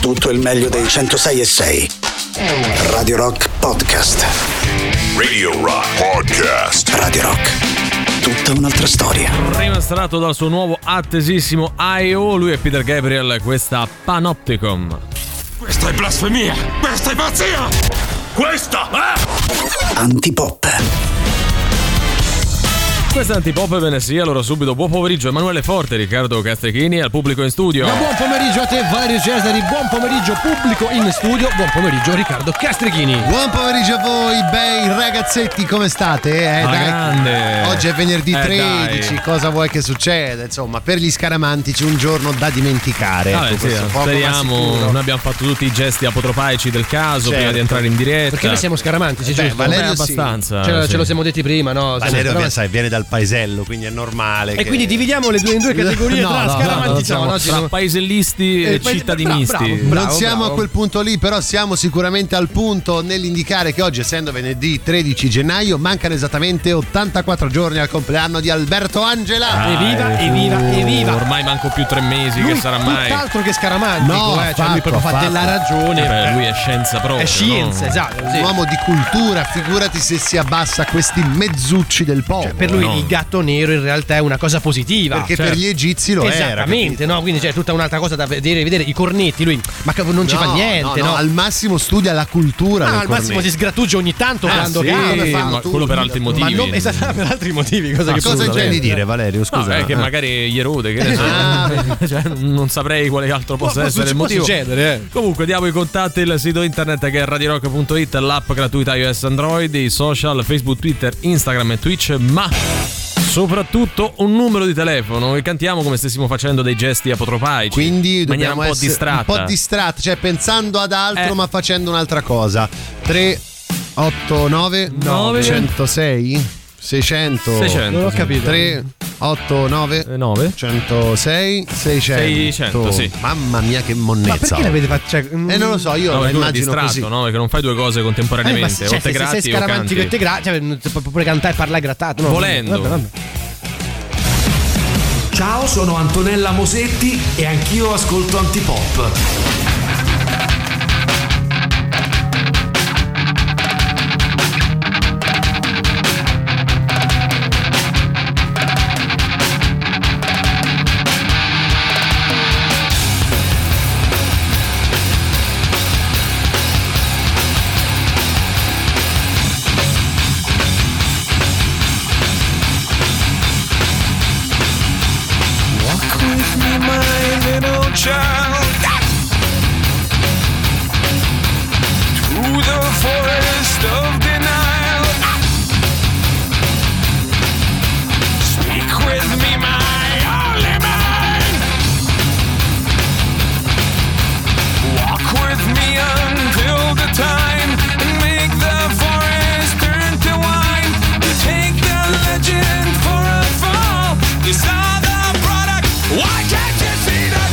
tutto il meglio dei 106.6. Radio Rock Podcast. Radio Rock Podcast. Radio Rock. Tutta un'altra storia. Rimastrato dal suo nuovo attesissimo I.O. Lui è Peter Gabriel, questa Panopticom. Questa è blasfemia! Questa è pazzia! Questa è Antipop. Questa Antipop e ve ne sia, allora subito buon pomeriggio Emanuele Forte, Riccardo Castrichini, al pubblico in studio. Ma buon pomeriggio a te Valerio Cesari, buon pomeriggio pubblico in studio, buon pomeriggio Riccardo Castrichini. Buon pomeriggio a voi bei ragazzetti, come state? Grande. Oggi è venerdì 13, cosa vuoi che succeda? Insomma, per gli scaramantici un giorno da dimenticare. Vabbè, ecco, sì, speriamo, non abbiamo fatto tutti i gesti apotropaici del caso, certo, prima di entrare in diretta. Perché noi siamo scaramantici, giusto? Valerio abbastanza. Sì. Ce lo siamo detti prima, no? Valerio, che sai, viene da al paesello, quindi è normale. E che... quindi dividiamo le due in due categorie, tra paesellisti e cittadinisti. Bravo, non siamo a quel punto lì, però siamo sicuramente al punto nell'indicare che oggi, essendo venerdì 13 gennaio, mancano esattamente 84 giorni al compleanno di Alberto Angela. Evviva! Ormai manco più 3 mesi, lui, che sarà mai. Tutt'altro che scaramantico, lui proprio fa della ragione. Beh, lui è scienza proprio. È scienza, esatto. Un uomo di cultura, figurati se si abbassa questi mezzucci del popolo. Cioè, per lui il gatto nero in realtà è una cosa positiva, perché per gli egizi lo era. Esattamente, no? Quindi c'è tutta un'altra cosa da vedere. I cornetti, lui, ma non ci fa niente, no? Al massimo studia la cultura. Al massimo si sgratugia ogni tanto quando quello per altri motivi. Ma esatto, per altri motivi. Cosa c'è di dire, Valerio? Scusa, è che magari gli erode, che non saprei quale altro possa essere il motivo. Comunque diamo i contatti, il sito internet che è radiorock.it, l'app gratuita iOS Android, i social Facebook, Twitter, Instagram e Twitch, ma soprattutto un numero di telefono e cantiamo come stessimo facendo dei gesti apotropaici, quindi in maniera un po' distratta, cioè pensando ad altro ma facendo un'altra cosa. 389 906 600. Non ho capito. 389 106 600. Sì. Mamma mia che monnezza. Ma perché l'avete fatto? Cioè, non lo so, io lo immagino distratto, così. No, perché non fai due cose contemporaneamente, o te grati o canti. Se sei scaramantico e te grati, cioè, puoi cantare e farla grattato, no? Volendo. Vabbè. Ciao, sono Antonella Mosetti e anch'io ascolto Antipop. Why can't you see that?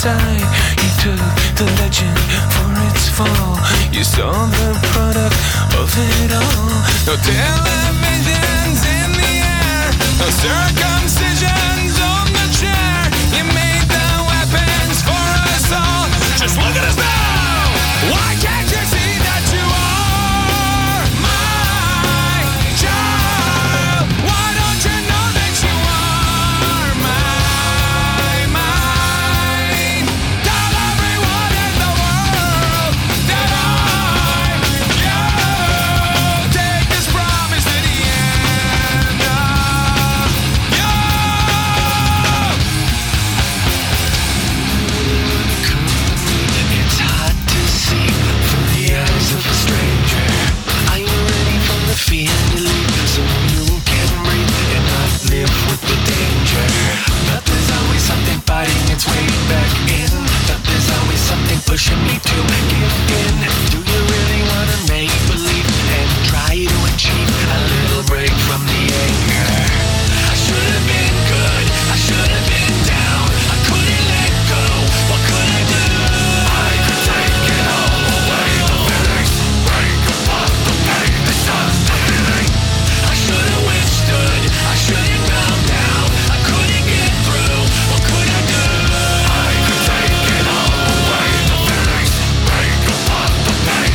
side. You took the legend for its fall. You saw the product of it all. No televisions in the air, no circumcisions on the chair. You made the weapons for us all. Just look at us now. Why can't you see that you are my child? Why don't you know that you are mine? Tell everyone in the world that I'm yours. Take this promise to the end of you. It's hard to see from the eyes of a stranger. Are you ready for the fear to leave? Someone who can breathe and not live with the danger. But there's always something fighting its way back in. But there's always something pushing me to give in. Do you really wanna make believe and try to achieve a little break from the anger? I should have been good. I should have been down. I couldn't let go. What could I do? I could take it all away. The feelings break apart. The pain is not the feeling. I should have withstood. I should have calmed down. I couldn't get through. What could I do? I could take it all away. The feelings break apart. The pain is not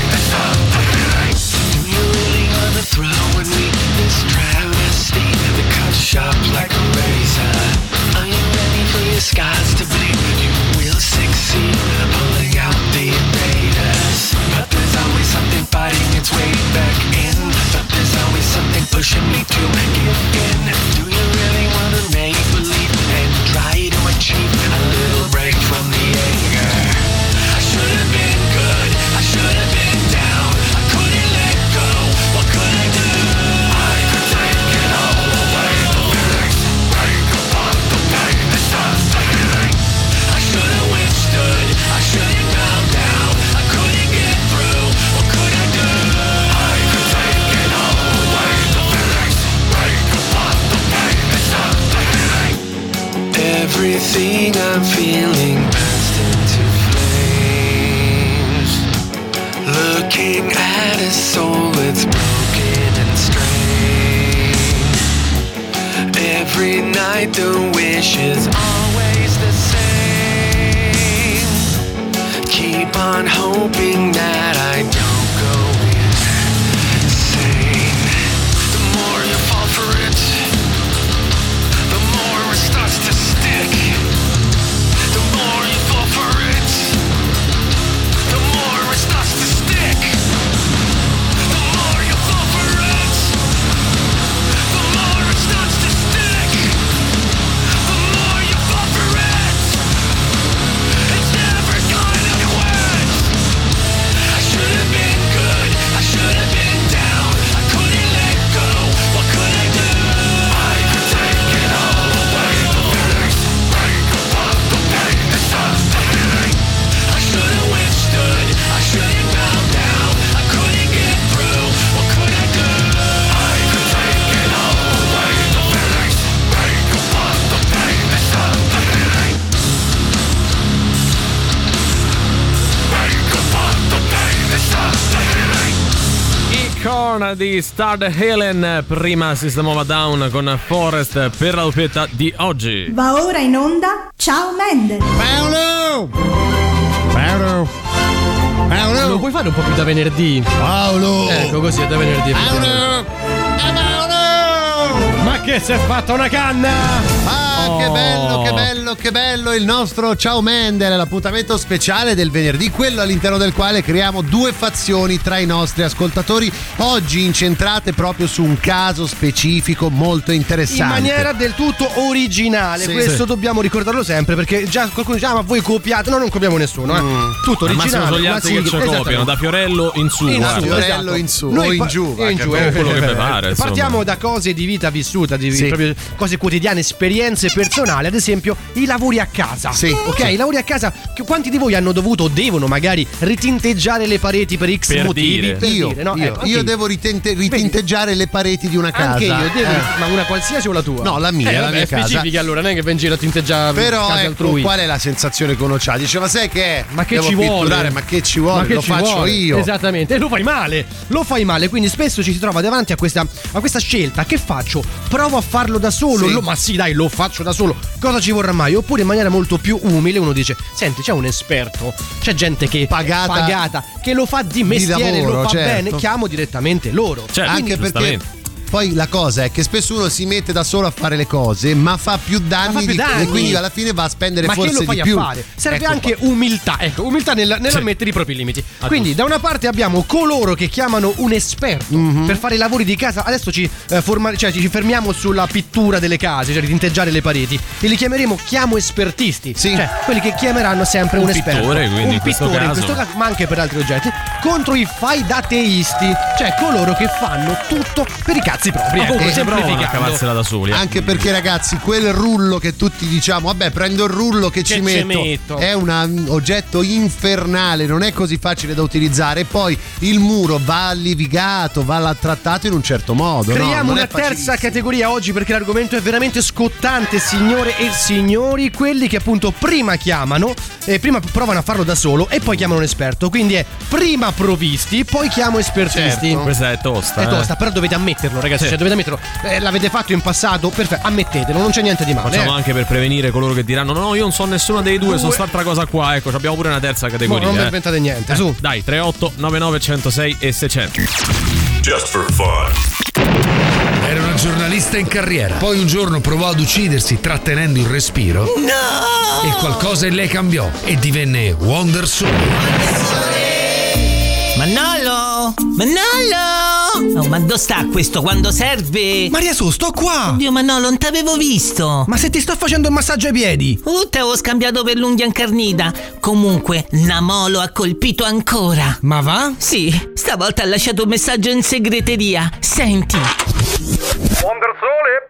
the feeling. Do you really wanna throw at me this travesty that cuts sharp like a razor? Are you ready for your scars to bleed? You will succeed pulling out the invaders. But there's always something fighting its way back in. But there's always something pushing me to give in. Do you really wanna make believe and try to achieve a little break from the anger? I should have been good. I should have been down. I couldn't let go. What could I do? I could take it all away. The feelings break apart. The pain is not the feeling. I should have withstood. I should have calmed down. I couldn't get through. What could I do? I could take it all away. The feelings break apart. The pain is not the feeling. Everything I'm feeling burst into flames. Looking at a soul that's broken and strained. Every night the wish is always the same. Keep on hoping that I don't go insane. The more you fall for it, the more it starts to stick. The more you fall for it, the more it starts to stick. The more you fall for it, the more it starts to stick. The more you fall for it, it's never gonna quit. I should have been good. I should have been down. I couldn't let go. What could I do? I could take it all away. The feelings break apart. The pain is not the feeling. I should have withstood. I should have calmed down. I couldn't get through. What could I do? I could take it all away. The feelings break apart. The pain is not the feeling. Break apart. The pain is not the feeling. Icona di Star Helen, prima System of a Down con Forest per la doppietta di oggi. Va ora in onda Ciao Mendel. Paolo! Paolo! Paolo! Lo puoi fare un po' più da venerdì? Paolo! Ecco così, è da venerdì. Paolo! Paolo! Ma che si è fatta una canna? Ah, che bello, che bello, che bello il nostro Ciao Mendel, l'appuntamento speciale del venerdì, quello all'interno del quale creiamo due fazioni tra i nostri ascoltatori, oggi incentrate proprio su un caso specifico molto interessante. In maniera del tutto originale, sì, questo sì, dobbiamo ricordarlo sempre, perché già qualcuno dice, ah, ma voi copiate, no, non copiamo nessuno, tutto originale. Ma sono gli altri che ci copiano, da Fiorello in su. Fiorello in su, o in giù, in giù, quello che prepara. Partiamo da cose di vita vissuta, di proprio cose quotidiane, esperienze personale, ad esempio i lavori a casa. Sì. Ok, sì. I lavori a casa, quanti di voi hanno dovuto o devono magari ritinteggiare le pareti per X motivi? Io devo ritinteggiare le pareti di una casa. Anche io devo, ma una qualsiasi o la tua? No, la mia, la mia casa. Specifica, allora non è che va in giro a tinteggiare però casa altrui. Qual è la sensazione che uno c'ha? Dice, ma sai che è? Ma che devo ci vuole? Ma che ci vuole? Lo faccio io. Esattamente, e lo fai male. Lo fai male, quindi spesso ci si trova davanti a questa scelta. Che faccio? Provo a farlo da solo? Sì. Ma sì, dai, lo faccio da solo. Cosa ci vorrà mai? Oppure in maniera molto più umile uno dice, senti, c'è un esperto, c'è gente che pagata che lo fa di mestiere, lavoro, lo fa bene, chiamo direttamente loro. Certo, anche perché... Poi la cosa è che spesso uno si mette da solo a fare le cose, ma fa più danni, e quindi alla fine va a spendere forse di più. Ma che lo fai a fare? Serve anche umiltà, umiltà nell'ammettere i propri limiti. Quindi da una parte abbiamo coloro che chiamano un esperto per fare i lavori di casa. Adesso ci fermiamo sulla pittura delle case, cioè tinteggiare le pareti, e li chiamo espertisti, cioè quelli che chiameranno sempre un esperto, pittore, quindi un pittore in questo caso, ma anche per altri oggetti, contro i fai da teisti, cioè coloro che fanno tutto per i cazzi propri, cavarsela da soli. Anche perché, ragazzi, quel rullo che tutti diciamo, vabbè, prendo il rullo che ci metto, è un oggetto infernale, non è così facile da utilizzare. E poi il muro va livigato, va trattato in un certo modo. Creiamo una terza categoria oggi, perché l'argomento è veramente scottante, signore e signori, quelli che appunto prima chiamano e prima provano a farlo da solo e poi chiamano un esperto. Quindi è prima provvisti, poi chiamo espertisti. Certo. Questa è tosta. È tosta, però dovete ammetterlo, ragazzi. Cioè, dovete ammetterlo. L'avete fatto in passato, perfetto, ammettetelo, non c'è niente di male. Facciamo anche per prevenire coloro che diranno no, io non so nessuna dei due, sono quest'altra cosa qua. Ecco, abbiamo pure una terza categoria. Non inventate niente. Su, dai, 38 99 106 e 600. Just for fun. Era una giornalista in carriera. Poi un giorno provò ad uccidersi trattenendo il respiro. No! E qualcosa in lei cambiò e divenne Wonder Woman. Manolo! Oh, ma dove sta questo quando serve? Maria Su, sto qua! Oddio, Manolo, non t'avevo visto! Ma se ti sto facendo un massaggio ai piedi! Te avevo scambiato per l'unghia incarnita! Comunque, Namolo ha colpito ancora! Ma va? Sì, stavolta ha lasciato un messaggio in segreteria! Senti! Wonder Sole!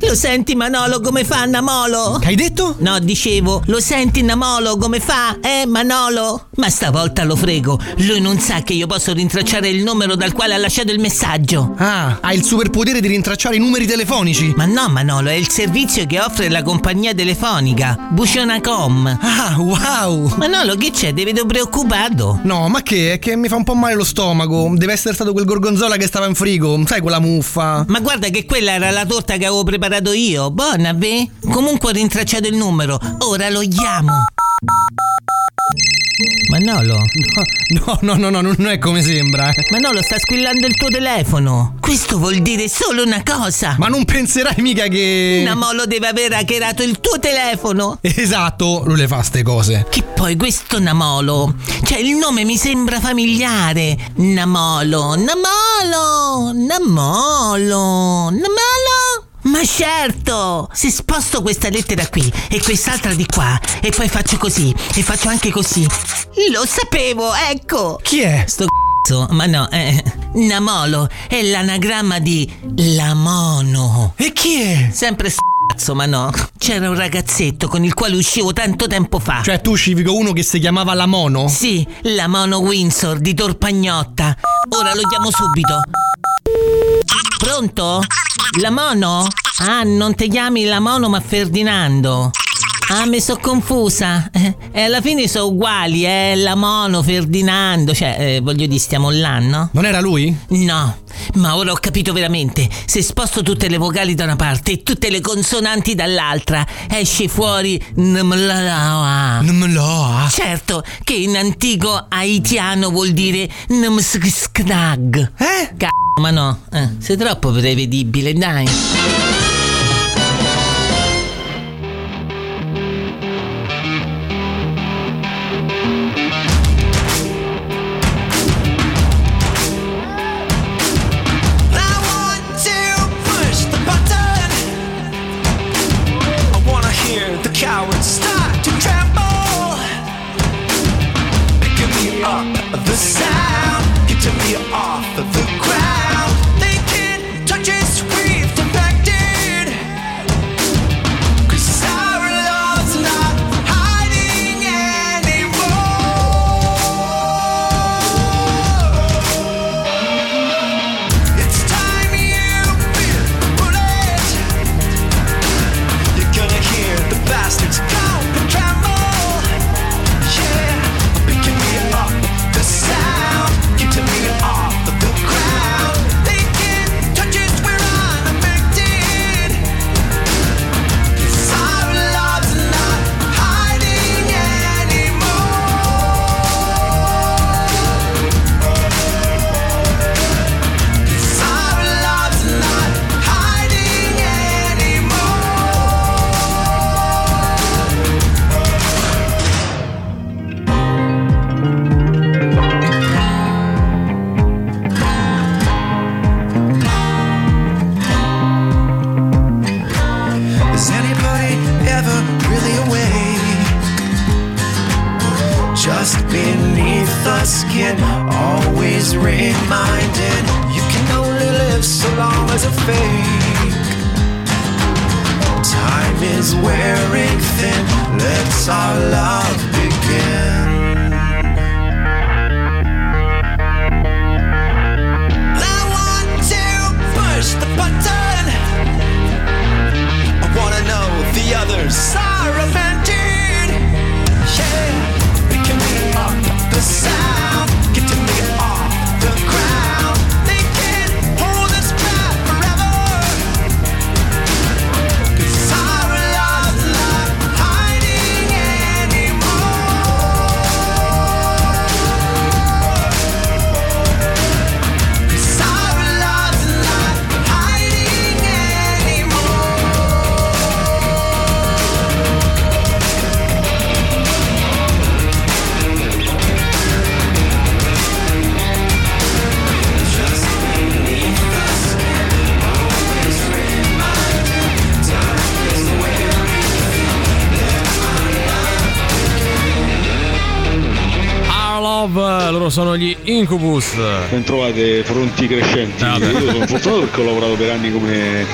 Lo senti, Manolo, come fa Namolo? Che hai detto? No, dicevo, lo senti, Namolo, come fa? Manolo? Ma stavolta lo frego. Lui non sa che io posso rintracciare il numero dal quale ha lasciato il messaggio. Ah, hai il superpotere di rintracciare i numeri telefonici? Ma no, Manolo, è il servizio che offre la compagnia telefonica Bucionacom. Ah, wow! Manolo, che c'è? Ti vedo preoccupato. No, ma che? È che mi fa un po' male lo stomaco. Deve essere stato quel gorgonzola che stava in frigo. Sai, quella muffa. Ma guarda che quella era la torta che avevo preparato io, buona, beh? Comunque ho rintracciato il numero, ora lo chiamo. Manolo? No, non è come sembra. Manolo, sta squillando il tuo telefono. Questo vuol dire solo una cosa. Ma non penserai mica che... Namolo deve aver hackerato il tuo telefono. Esatto, lui le fa ste cose. Che poi questo Namolo, cioè il nome mi sembra familiare. Namolo. Ma certo! Se sposto questa lettera qui e quest'altra di qua e poi faccio così e faccio anche così. Lo sapevo, ecco! Chi è? Sto c***o, ma no, Namolo è l'anagramma di Lamono. E chi è? Sempre cazzo, ma no. C'era un ragazzetto con il quale uscivo tanto tempo fa. Cioè tu uscivi con uno che si chiamava Lamono? Sì, Lamono Windsor di Torpagnotta. Ora lo chiamo subito. Pronto? Lamono? Ah, non ti chiami Lamono ma Ferdinando. Ah, mi sono confusa. Alla fine sono uguali, Lamono, Ferdinando. Cioè, voglio dire, stiamo là, no? Non era lui? No, ma ora ho capito veramente. Se sposto tutte le vocali da una parte e tutte le consonanti dall'altra, esce fuori Namloa. Certo, che in antico haitiano vuol dire Namskrag. Cazzo, ma no, sei troppo prevedibile, dai. Off of the ground, they can't touch us with the back down. was a fake. Time is wearing thin, let's our love begin. I want to push the button, I wanna know the others are offended. Yeah, we can make up the sound, get to make it off the ground. They can't hold us back forever, 'cause our love's not hiding anymore, 'cause our love's not hiding anymore. Just beneath the skin, always reminded, time is wearing thin, let our love begin. Our Love, loro sono gli Incubus. Non trovate fronti crescenti. Io sono fortunato perché ho lavorato per anni come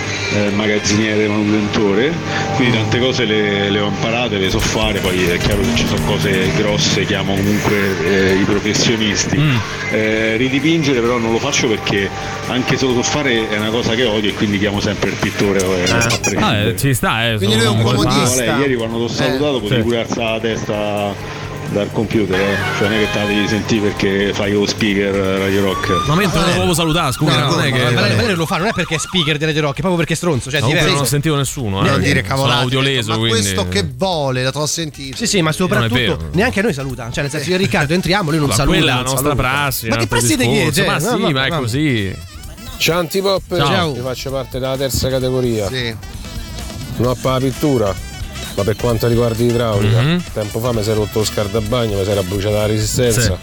magazziniere e manutentore, quindi tante cose le ho imparate, le so fare. Poi è chiaro che ci sono cose grosse che amo comunque i professionisti. Ridipingere però non lo faccio perché anche solo so fare è una cosa che odio e quindi chiamo sempre il pittore. Ci sta, quindi lui è un comodista. Ieri quando l'ho salutato potevi pure alzare la testa dal computer, cioè non è che te la devi sentire perché fai lo speaker Radio Rock. Ma mentre non volevo salutare, scusa, non è che Valerio lo fa, non è perché è speaker di Radio Rock, è proprio perché è stronzo, cioè diverso. Non sentivo nessuno, dire cavolate, sono audioleso, ma quindi questo che vuole, l'ho sentito. Sì, sì, ma soprattutto neanche noi saluta, cioè nel senso che Riccardo entriamo, lui non saluta. Quella è la nostra prassi. Ma che prassi di chi è? Ma sì, ma è così. Ciao Antipop, ciao. Io faccio parte della terza categoria. Sì. No, per la pittura. Ma per quanto riguarda l'idraulica, tempo fa mi si è rotto lo scaldabagno, mi si era bruciata la resistenza.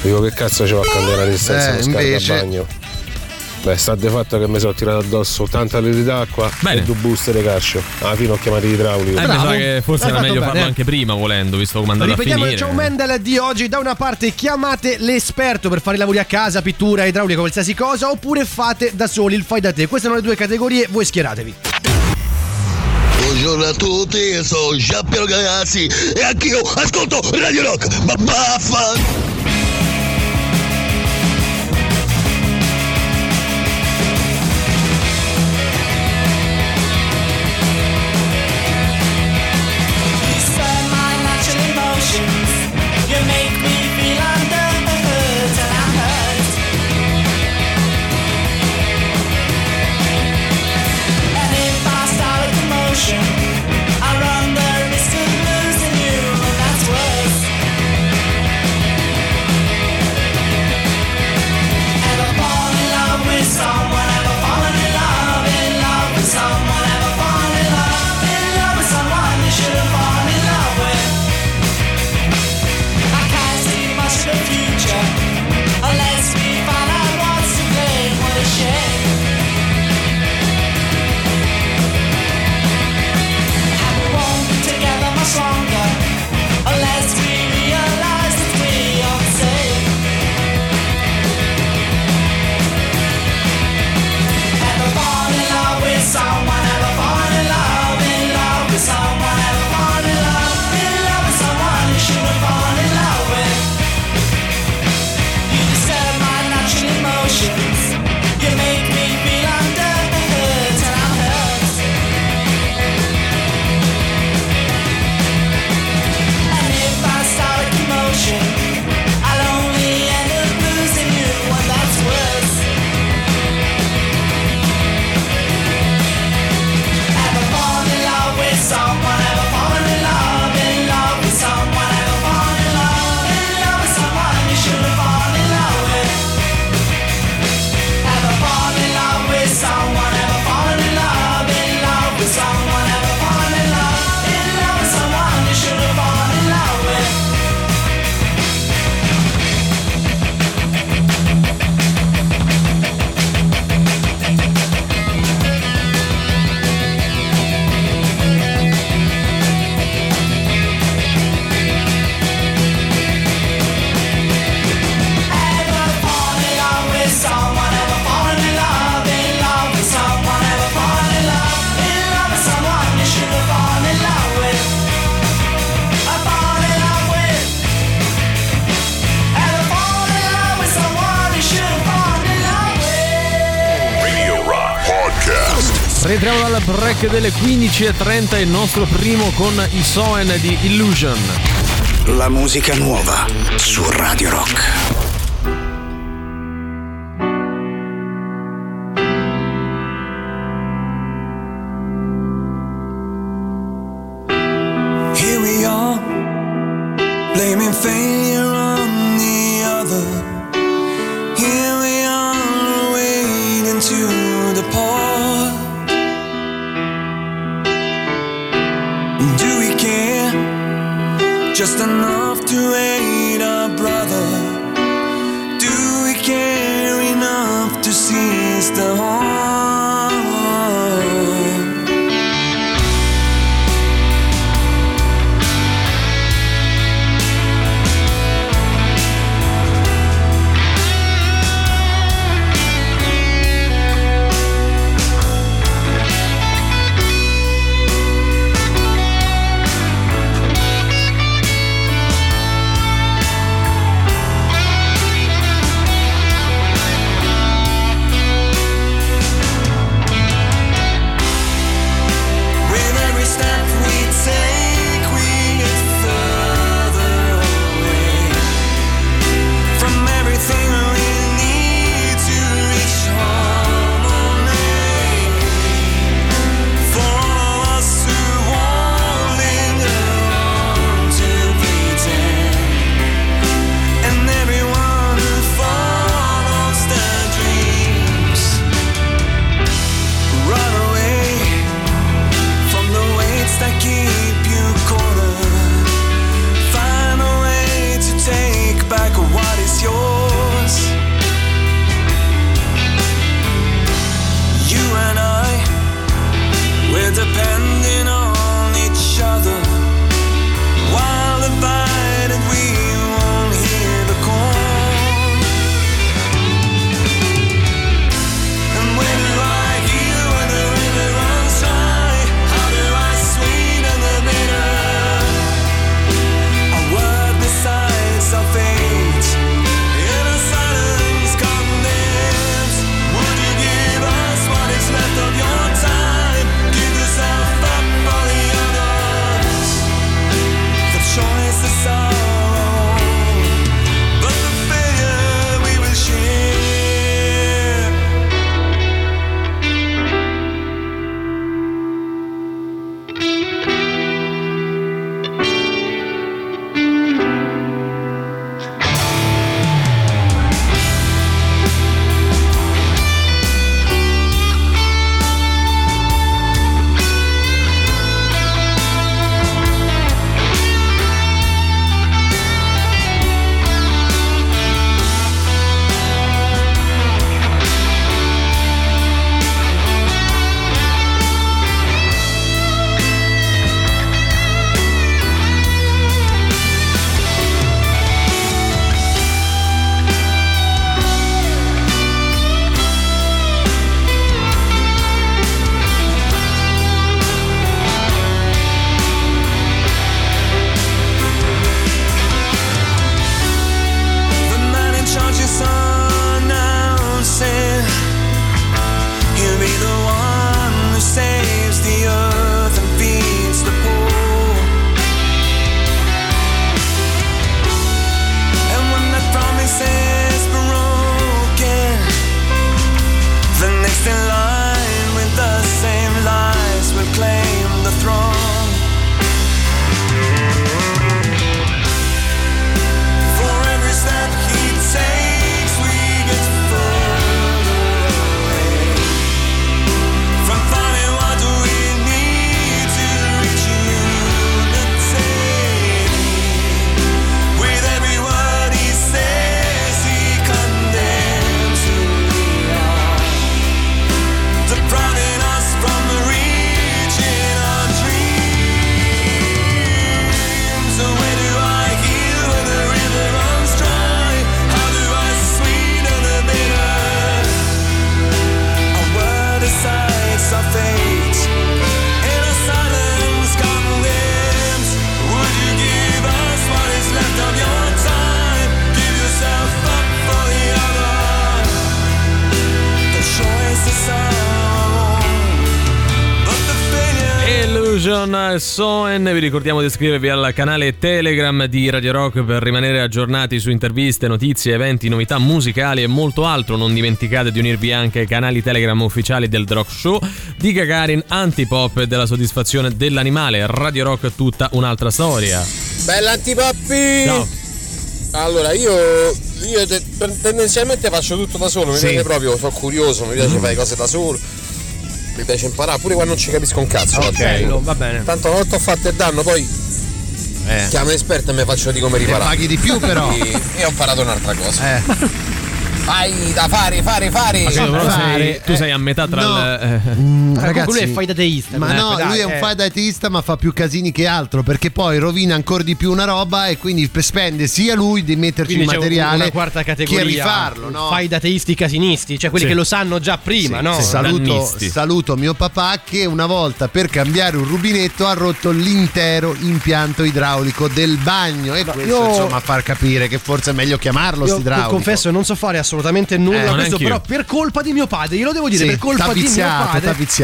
Dico, che cazzo ci va a cambiare la resistenza allo scaldabagno? Beh, sta di fatto che mi sono tirato addosso 80 litri d'acqua e 2 buste di calcio. Alla fine ho chiamato l'idraulico. Mi sa che forse era meglio farlo anche prima, volendo, visto come andava a finire. Ripetiamo il Ciao Mendel di oggi: da una parte chiamate l'esperto per fare i lavori a casa, pittura, idraulica, qualsiasi cosa, oppure fate da soli il fai da te. Queste sono le due categorie, voi schieratevi. Buongiorno a tutti, sono Giappino Gagazzi e anch'io ascolto Radio Rock, ma baffa! I run the risk of losing you, and that's worse. Rientriamo dal break delle 15:30, il nostro primo con i Soen di Illusion. La musica nuova su Radio Rock. Fusion, Soen. Vi ricordiamo di iscrivervi al canale Telegram di Radio Rock per rimanere aggiornati su interviste, notizie, eventi, novità musicali e molto altro. Non dimenticate di unirvi anche ai canali Telegram ufficiali del The Rock Show, di Gagarin, Antipop e della soddisfazione dell'animale. Radio Rock è tutta un'altra storia. Bella Antipoppi! Ciao. Allora, io tendenzialmente faccio tutto da solo, mi piace proprio, sono curioso, mi piace fare cose da solo. Mi piace imparare pure quando non ci capisco un cazzo. Ok, va bene. Tanto una volta ho fatto il danno, poi chiamo l'esperto e mi faccio di come riparare. Paghi di più però. Io ho imparato un'altra cosa. Fai da fare. Ma cioè, però tu sei a metà tra ragazzi, lui è fai-dateista. Ma no, lui è un fai-dateista, ma fa più casini che altro, perché poi rovina ancora di più una roba e quindi spende sia lui di metterci quindi il materiale che rifarlo, no? Fai-dateisti casinisti, cioè quelli che lo sanno già prima, no? Saluto mio papà che una volta per cambiare un rubinetto ha rotto l'intero impianto idraulico del bagno e questo insomma a far capire che forse è meglio chiamarlo idraulico. Confesso, non so fare assolutamente nulla questo, però per colpa di mio padre, glielo devo dire, per colpa di mio padre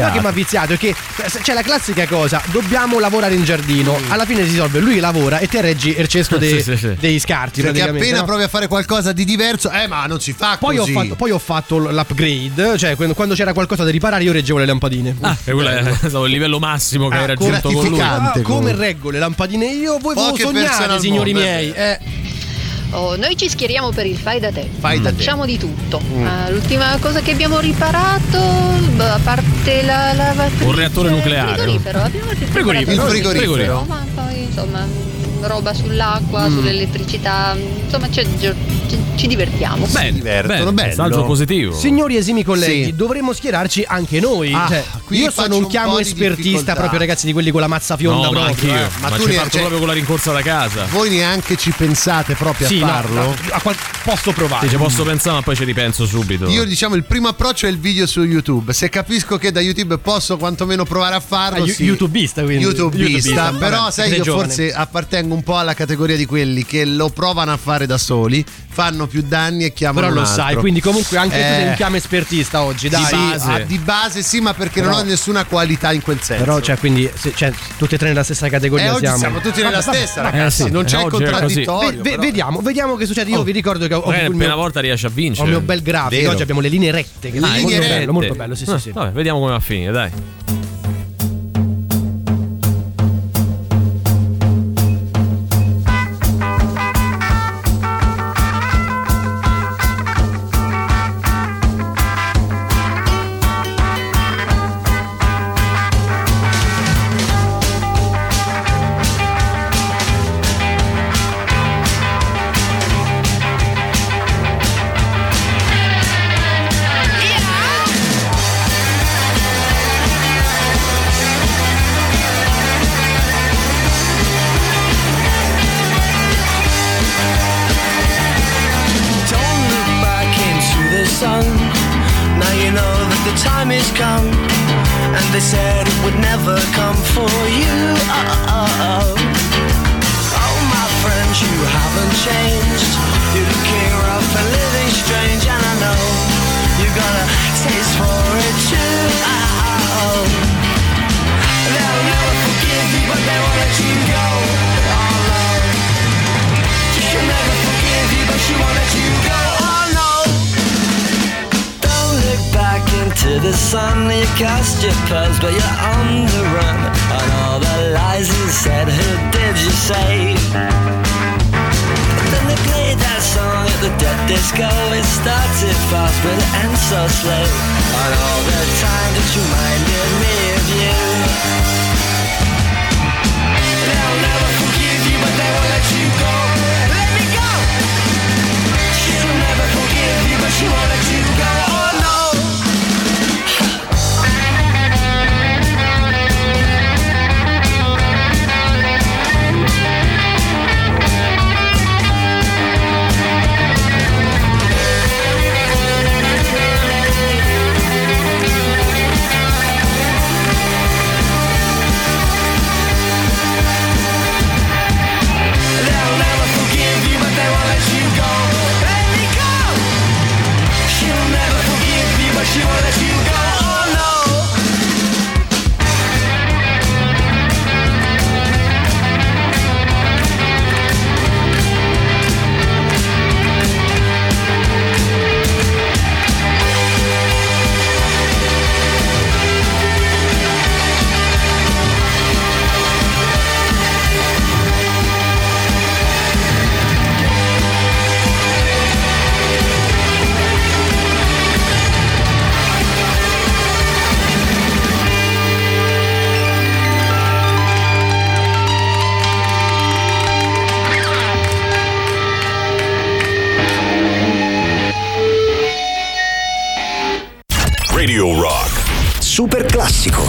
che mi ha viziato, che c'è la classica cosa, dobbiamo lavorare in giardino, alla fine si risolve, lui lavora e te reggi il cesto dei scarti, perché appena provi a fare qualcosa di diverso ma non si fa così. Poi ho fatto l'upgrade, cioè quando c'era qualcosa da riparare io reggevo le lampadine, e quello è stato il livello massimo che hai raggiunto con lui. Come reggo le lampadine io, voi ve lo sognate, signori miei. Noi ci schieriamo per il fai da te. Facciamo di tutto. L'ultima cosa che abbiamo riparato, a parte la lavatrice, un reattore nucleare, il frigorifero. Ma poi insomma roba sull'acqua, sull'elettricità, insomma ci divertiamo. Bello. Messaggio positivo. Signori esimi colleghi, dovremmo schierarci anche noi. Io sono un chiamo espertista, proprio ragazzi di quelli con la mazza fionda. No, anch'io. Ma tu ci parto proprio con la rincorsa da casa. Voi neanche ci pensate proprio a farlo? No, posso provare. Sì, ci posso pensare, ma poi ci ripenso subito. Io il primo approccio è il video su YouTube. Se capisco che da YouTube posso quantomeno provare a farlo. YouTubeista quindi. Però sai, io forse appartengo un po' alla categoria di quelli che lo provano a fare da soli, fanno più danni e chiamano un altro. Però lo sai, quindi comunque anche tu sei un chiamo espertista oggi, dai. Di base sì, ma perché però non ho nessuna qualità in quel senso. Però cioè, quindi tutti e tre nella stessa categoria oggi siamo tutti nella stessa, ragazzi, non c'è il contraddittorio. Vediamo che succede. Io vi ricordo che una volta riesce a vincere. Ho il mio bel grafico, oggi abbiamo le linee rette, che è molto bello, sì. Vabbè, vediamo come va a finire, dai. Radio Rock Super Classico.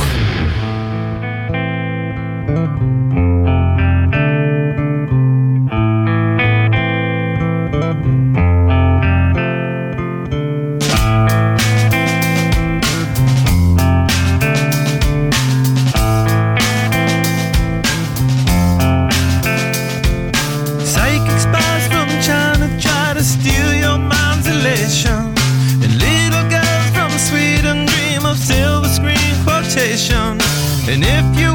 And if you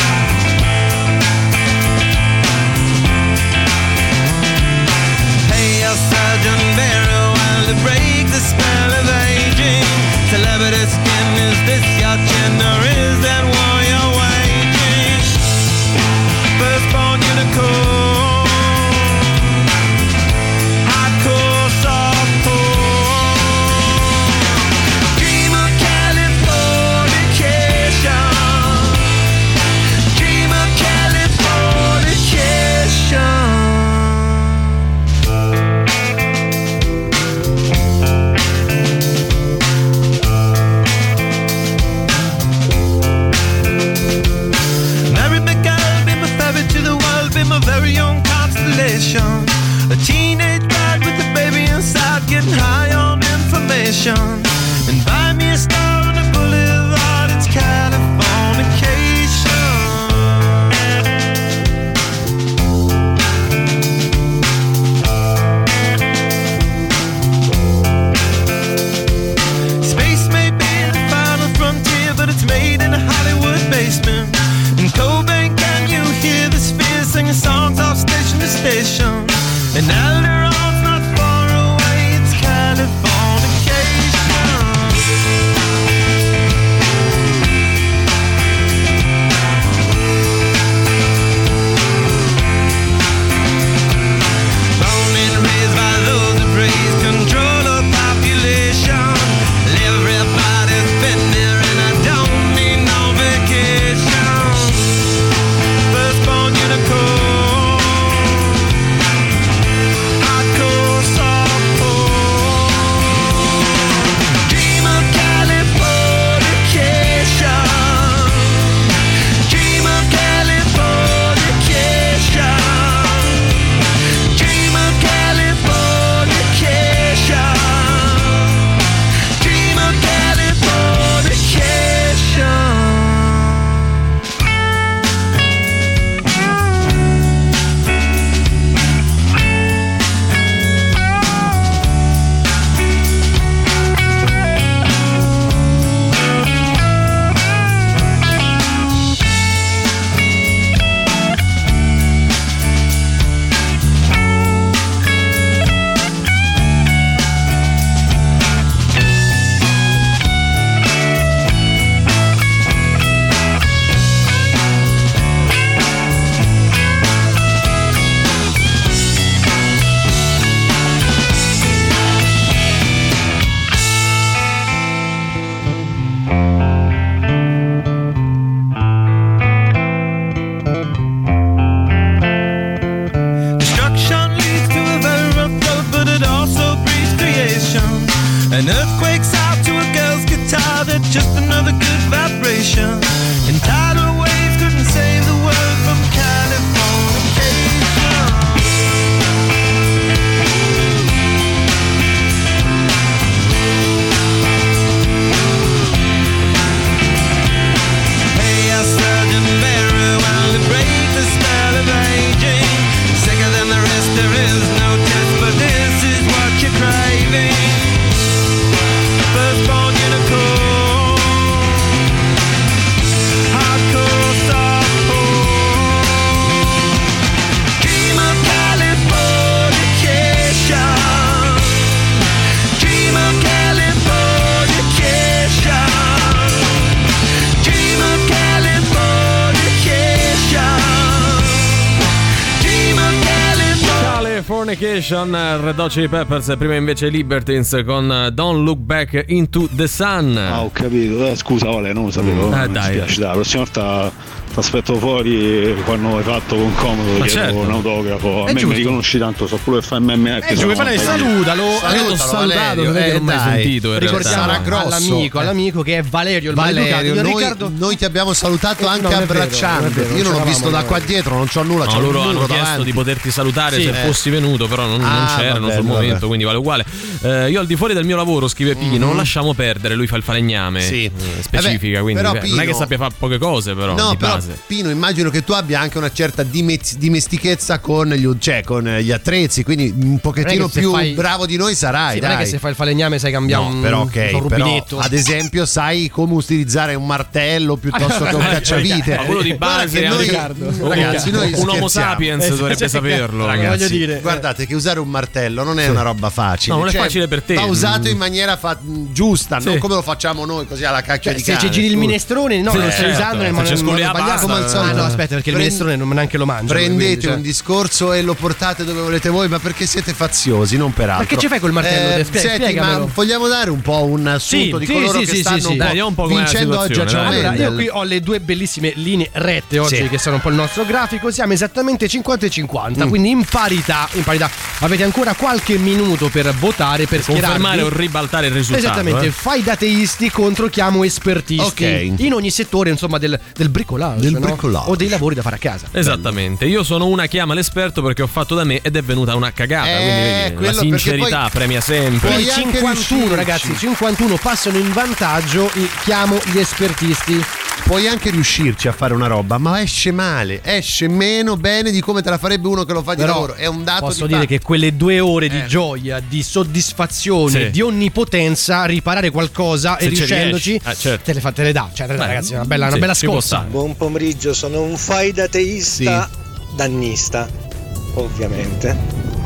To break the spell of aging, celebrity skin, is this your gender? Is that war you're waging? Firstborn unicorn, hardcore soft porn. Dream of Californication. Dream of Californication. Very own constellation, a teenage bride with a baby inside, getting high on information. And buy me a star on the boulevard. It's Californication. Space may be the final frontier, but it's made in a Hollywood basement. In Cobain, can you hear the sphere singing songs off station to station? And Alderon's not far away. It's Californication. Born and raised by those who praise control of population. Everybody's been there and I don't need no vacation. Firstborn unicorn. Fornication, Red Hot Chili Peppers. Prima invece Libertines con Don't Look Back Into The Sun. Ah, ho capito, scusa Ole, non lo sapevo. Dai, la prossima volta ti aspetto fuori quando hai fatto con comodo. Ma certo, un autografo. A me mi riconosci tanto, so quello che fa MMA. Salutalo, salutato, non l'ho mai sentito. Ricordiamo all'amico che è Valerio, il Valerio. Noi ti abbiamo salutato anche abbracciando. Io non ho visto da qua dietro, non c'ho nulla. Loro hanno chiesto di poterti salutare se fossi venuto, però non c'erano sul momento, quindi vale uguale. Io al di fuori del mio lavoro, scrive Pino, non lasciamo perdere, lui fa il falegname. Sì, specifica, quindi non è che sappia fare poche cose, però. No, però Pino, immagino che tu abbia anche una certa dimestichezza con gli attrezzi, quindi un pochettino più bravo di noi sarai. Sì, dai. Non è che se fai il falegname sai cambiare un rubinetto. Ad esempio, sai come utilizzare un martello piuttosto che un cacciavite. Ma quello di base, ragazzi, noi un Homo sapiens dovrebbe saperlo. Ragazzi, guardate che usare un martello non è una roba facile. No, non è facile per te. Va usato in maniera giusta, non come lo facciamo noi così alla cacchia di cane. Se ci giri il minestrone, no, lo stai usando nel modo. Ah no, aspetta, perché il minestrone non neanche lo mangio. Prendete un discorso e lo portate dove volete voi, ma perché siete faziosi, non per altro. Ma che ci fai col martello? Senti, ma vogliamo dare un po' un assunto di coloro che stanno vincendo oggi a Ciamendel? Io qui ho le due bellissime linee rette oggi che sono un po' il nostro grafico. Siamo esattamente 50-50, quindi in parità. Avete ancora qualche minuto per votare, per confermare o ribaltare il risultato. Esattamente, fai da ateisti contro chiamo espertisti. Okay. In ogni settore, insomma, del bricolage, o dei lavori da fare a casa. Esattamente. Io sono una chiama l'esperto perché ho fatto da me ed è venuta una cagata. Quindi la sincerità premia sempre. Poi 51, ragazzi, 51 passano in vantaggio e chiamo gli espertisti. Puoi anche riuscirci a fare una roba, ma esce male, esce meno bene di come te la farebbe uno che lo fa di lavoro. È un dato. Posso dire che quelle 2 ore di gioia, di soddisfazione, di onnipotenza, riparare qualcosa se e riuscendoci, certo, te le dà. Cioè, ragazzi, è una bella scossa. Buon pomeriggio, sono un fai da teista dannista, ovviamente.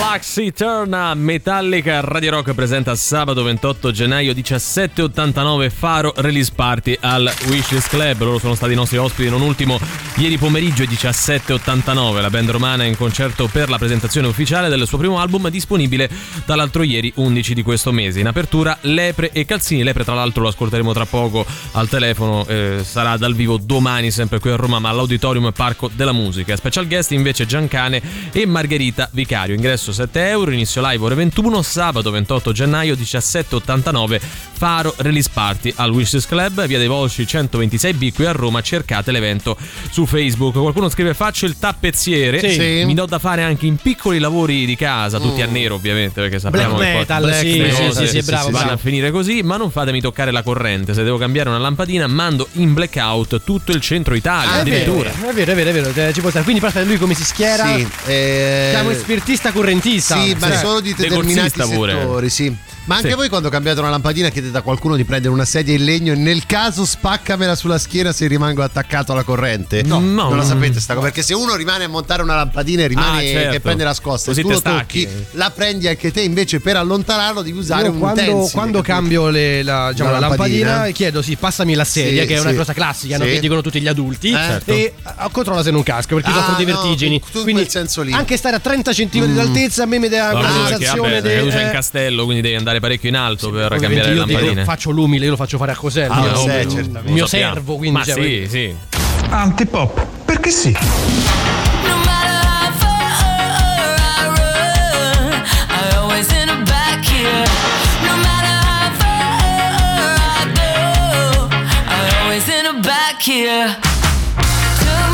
Laxiturna Metallica. Radio Rock presenta sabato 28 gennaio 1789 Faro Release Party al Wishes Club. Loro sono stati i nostri ospiti, non ultimo ieri pomeriggio. 1789, la band romana è in concerto per la presentazione ufficiale del suo primo album, disponibile dall'altro ieri 11 di questo mese. In apertura Lepre e Calzini. Lepre tra l'altro lo ascolteremo tra poco al telefono, sarà dal vivo domani sempre qui a Roma, ma all'Auditorium e Parco della Musica. Special guest invece Giancane e Margherita Vicario. Ingresso €7, inizio live ore 21, sabato 28 gennaio 1789 Faro Release Party al Wishes Club, via dei Volsci 126B qui a Roma. Cercate l'evento su Facebook. Qualcuno scrive: faccio il tappezziere, sì. Mi do da fare anche in piccoli lavori di casa, tutti a nero ovviamente, perché sappiamo Black Metal, Black, sì, bravo, vanno a finire così. Ma non fatemi toccare la corrente, se devo cambiare una lampadina mando in blackout tutto il centro Italia. Addirittura è vero, ci può stare. Quindi parte da lui come si schiera, sì, siamo espiritista correntista, sì, ma solo di determinati settori, sì. Ma anche voi quando cambiate una lampadina chiedete a qualcuno di prendere una sedia in legno, nel caso spaccamela sulla schiena se rimango attaccato alla corrente? No. Non la sapete sta cosa, perché se uno rimane a montare una lampadina e rimane che prende la scossa, se tu lo tocchi la prendi anche te, invece per allontanarlo devi usare un tensile. Quando cambio la lampadina chiedo passami la sedia, che è una cosa classica, no? Che dicono tutti gli adulti, e controlla se non casco, perché soffro di vertigini, quindi senso lì. Anche stare a 30 centimetri d'altezza a me mi dà una sensazione di usa in castello, quindi devi andare parecchio in alto, sì, per cambiare le lampadine. Io faccio l'umile, io lo faccio fare a Cosello, il mio servo, quindi sì. Antipop, perché sì. Took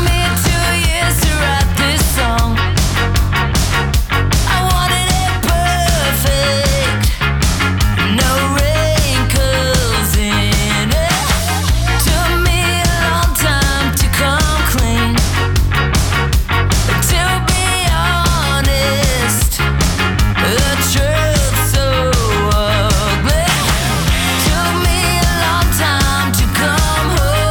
me 2 years to write this song. I wanted it perfect, no wrinkles in it. Took me a long time to come clean. But to be honest, the truth's so ugly. Took me a long time to come home.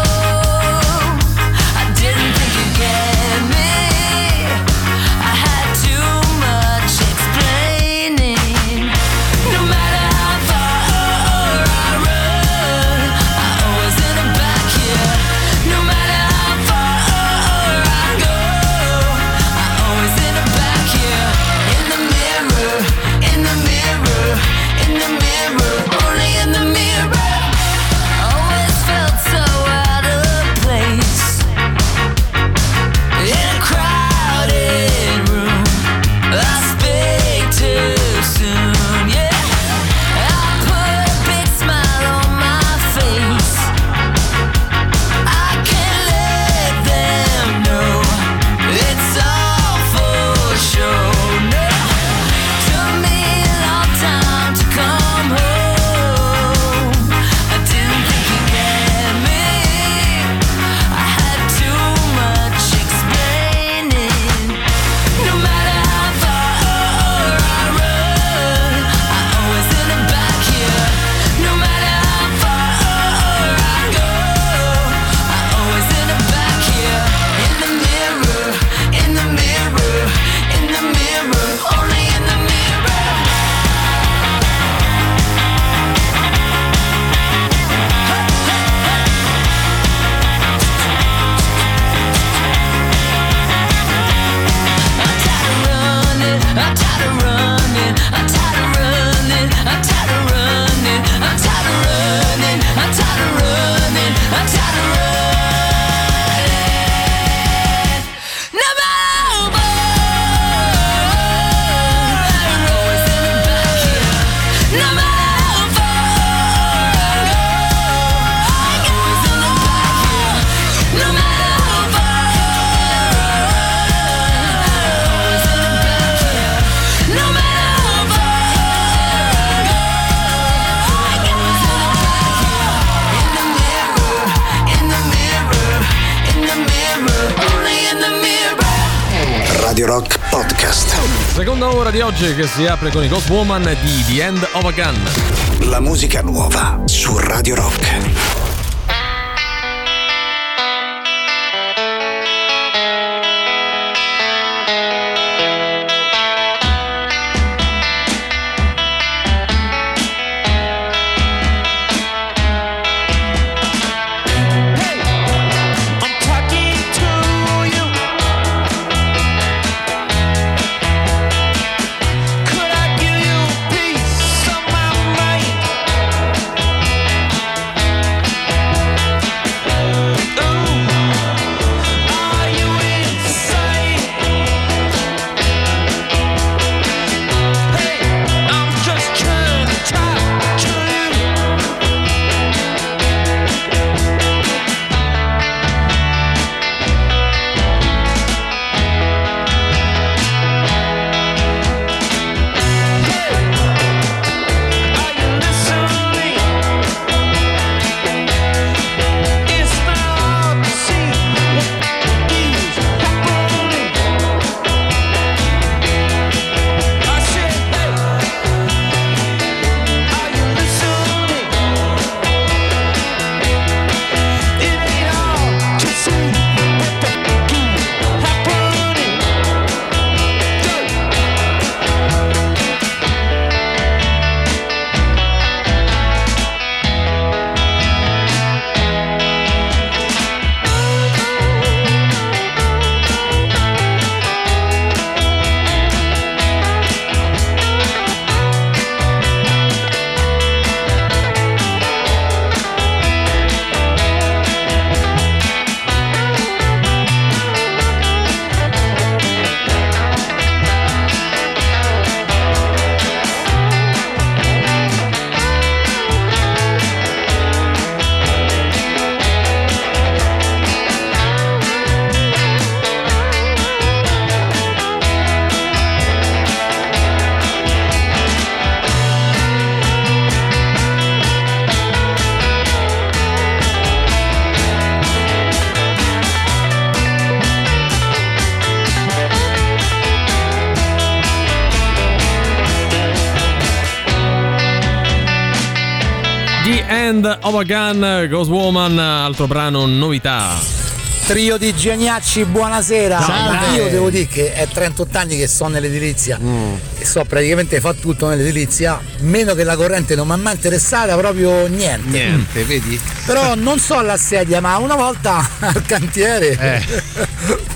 Di oggi che si apre con i Ghost Woman di The End of a Gun. La musica nuova su Radio Rock. The End of a Gun, Ghost Woman, altro brano novità. Trio di Geniacci, buonasera. Salve. Io devo dire che è 38 anni che sto nell'edilizia e so praticamente fa tutto nell'edilizia, meno che la corrente non mi ha mai interessata proprio niente, vedi? Però non so la sedia, ma una volta al cantiere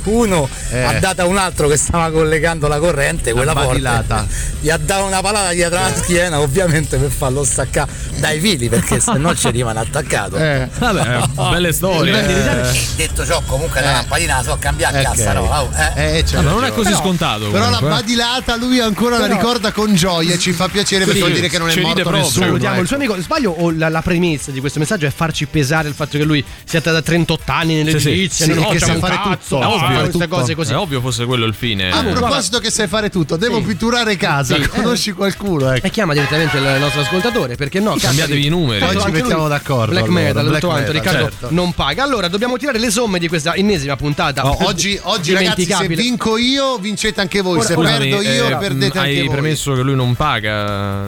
uno ha dato a un altro che stava collegando la corrente, quella porta, gli ha dato una palata dietro la schiena, ovviamente per farlo staccare dai fili, perché se no ci rimane attaccato. Vabbè, belle storie. Detto ciò, comunque la lampadina la so cambiare a cassa, no? Certo. Non è così scontato. Però la badilata lui ancora la ricorda con gioia e ci fa piacere, perché vuol dire che non è morto nessuno. Salutiamo il suo amico. Sbaglio o la premessa di questo messaggio è farci pesare il fatto che lui sia da 38 anni nell'edilizia, che sa fare tutto, fare queste cose così. È ovvio fosse quello il fine. A proposito che sai fare tutto, devo pitturare casa, conosci qualcuno? E chiama direttamente il nostro ascoltatore, perché no? Cambiatevi i numeri. Poi ci mettiamo d'accordo. Black Metal, tutto quanto. Riccardo non paga. Allora dobbiamo tirare le somme di questa ennesima puntata. Oggi ragazzi, se vinco io vincete anche voi, se perdo io perdete anche voi. Hai premesso che lui non paga.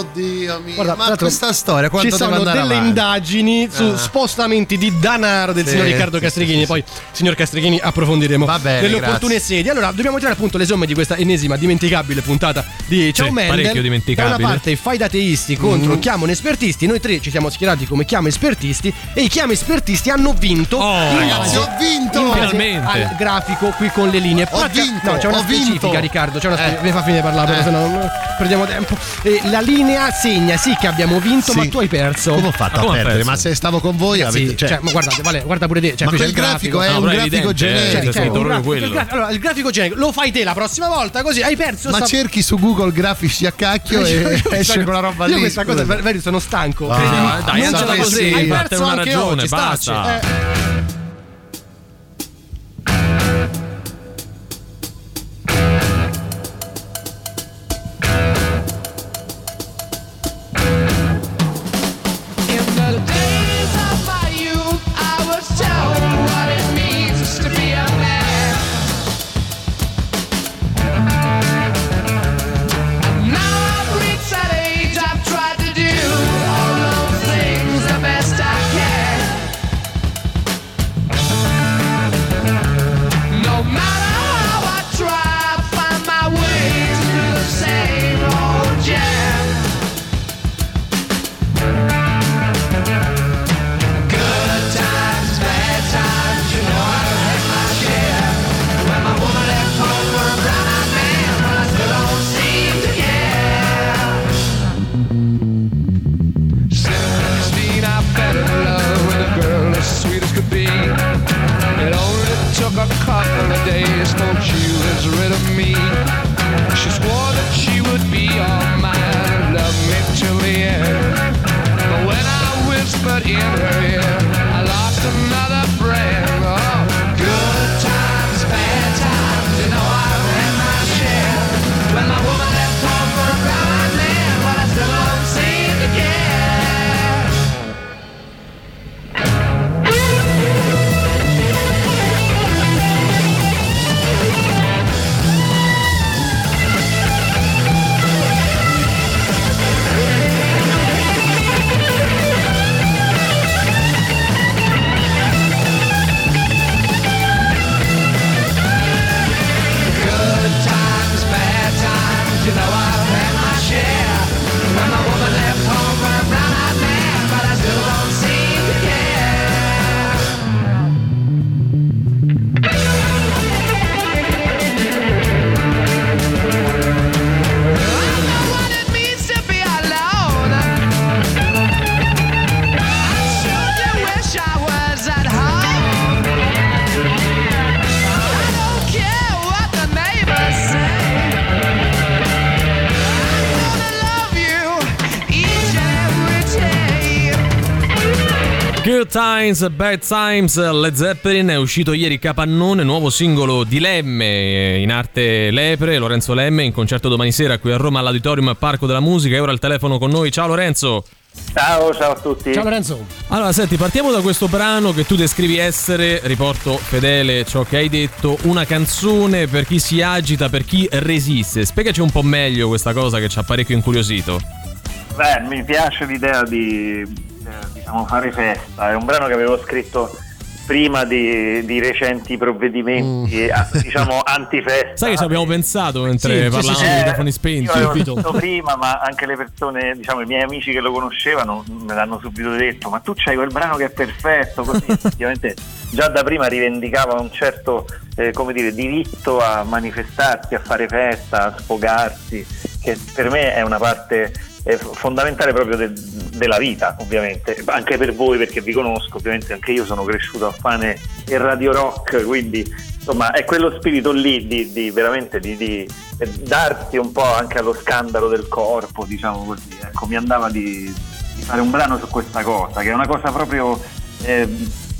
Oddio mio. Guarda, ma questa storia quanto ci sono delle avanti? Indagini su spostamenti di danaro del signor Riccardo Castrichini. Poi signor Castrichini approfondiremo delle opportune sedie. Allora dobbiamo tirare appunto le somme di questa ennesima dimenticabile puntata di Ciao Mendel. Da una parte fai da ateisti contro chiamano espertisti. Noi tre ci siamo schierati come chiamo espertisti e i chiamo espertisti hanno vinto. Ragazzi, ho vinto finalmente al grafico qui con le linee. C'è una specifica. Riccardo, c'è una specifica. Mi fa finire di parlare, se no perdiamo tempo. La linea segna che abbiamo vinto, ma tu hai perso. Come ho fatto a perdere? Ma se stavo con voi avete, ma guardate, vale, guarda pure te, ma quel grafico è un grafico generico. Allora il grafico generico lo fai te la prossima volta, così hai perso. Cerchi su Google grafici a cacchio e esce quella roba lì. Io questa cosa vero, sono stanco. Dai, non ce la così. Hai perso anche oggi, basta. Bad Times, Led Zeppelin. È uscito ieri Capannone, nuovo singolo di Lemme, in arte Lepre, Lorenzo Lemme, in concerto domani sera qui a Roma all'Auditorium Parco della Musica. E ora al telefono con noi, ciao Lorenzo. Ciao a tutti. Ciao Lorenzo. Allora senti, partiamo da questo brano che tu descrivi essere, riporto fedele ciò che hai detto, una canzone per chi si agita, per chi resiste. Spiegaci un po' meglio questa cosa che ci ha parecchio incuriosito. Beh, mi piace l'idea di fare festa. È un brano che avevo scritto prima di recenti provvedimenti antifesta. Sai che ci abbiamo pensato mentre parlavamo di telefoni spenti? Io l'avevo detto prima, ma anche le persone, i miei amici che lo conoscevano me l'hanno subito detto: ma tu c'hai quel brano che è perfetto, così. Effettivamente già da prima rivendicava un certo diritto a manifestarsi, a fare festa, a sfogarsi, che per me è una parte fondamentale proprio della vita, ovviamente, anche per voi, perché vi conosco, ovviamente anche io sono cresciuto a Fane e Radio Rock, quindi insomma è quello spirito lì di veramente di darsi un po' anche allo scandalo del corpo, diciamo così, ecco, mi andava di fare un brano su questa cosa, che è una cosa proprio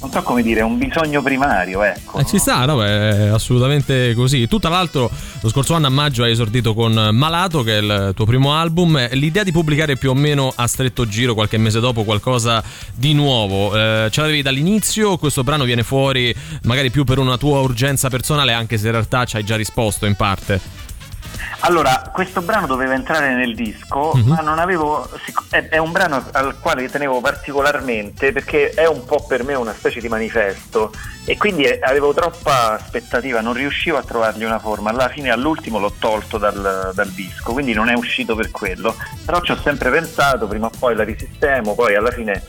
non so come dire, un bisogno primario, ecco. Ci sta, no? Beh, è assolutamente così. Tu tra l'altro lo scorso anno a maggio hai esordito con Malato, che è il tuo primo album. L'idea di pubblicare più o meno a stretto giro qualche mese dopo qualcosa di nuovo, ce l'avevi dall'inizio? Questo brano viene fuori magari più per una tua urgenza personale, anche se in realtà ci hai già risposto in parte? Allora, questo brano doveva entrare nel disco, ma non avevo. È un brano al quale tenevo particolarmente, perché è un po' per me una specie di manifesto, e quindi avevo troppa aspettativa, non riuscivo a trovargli una forma. Alla fine, all'ultimo, l'ho tolto dal disco, quindi non è uscito per quello. Però ci ho sempre pensato, prima o poi la risistemo, poi alla fine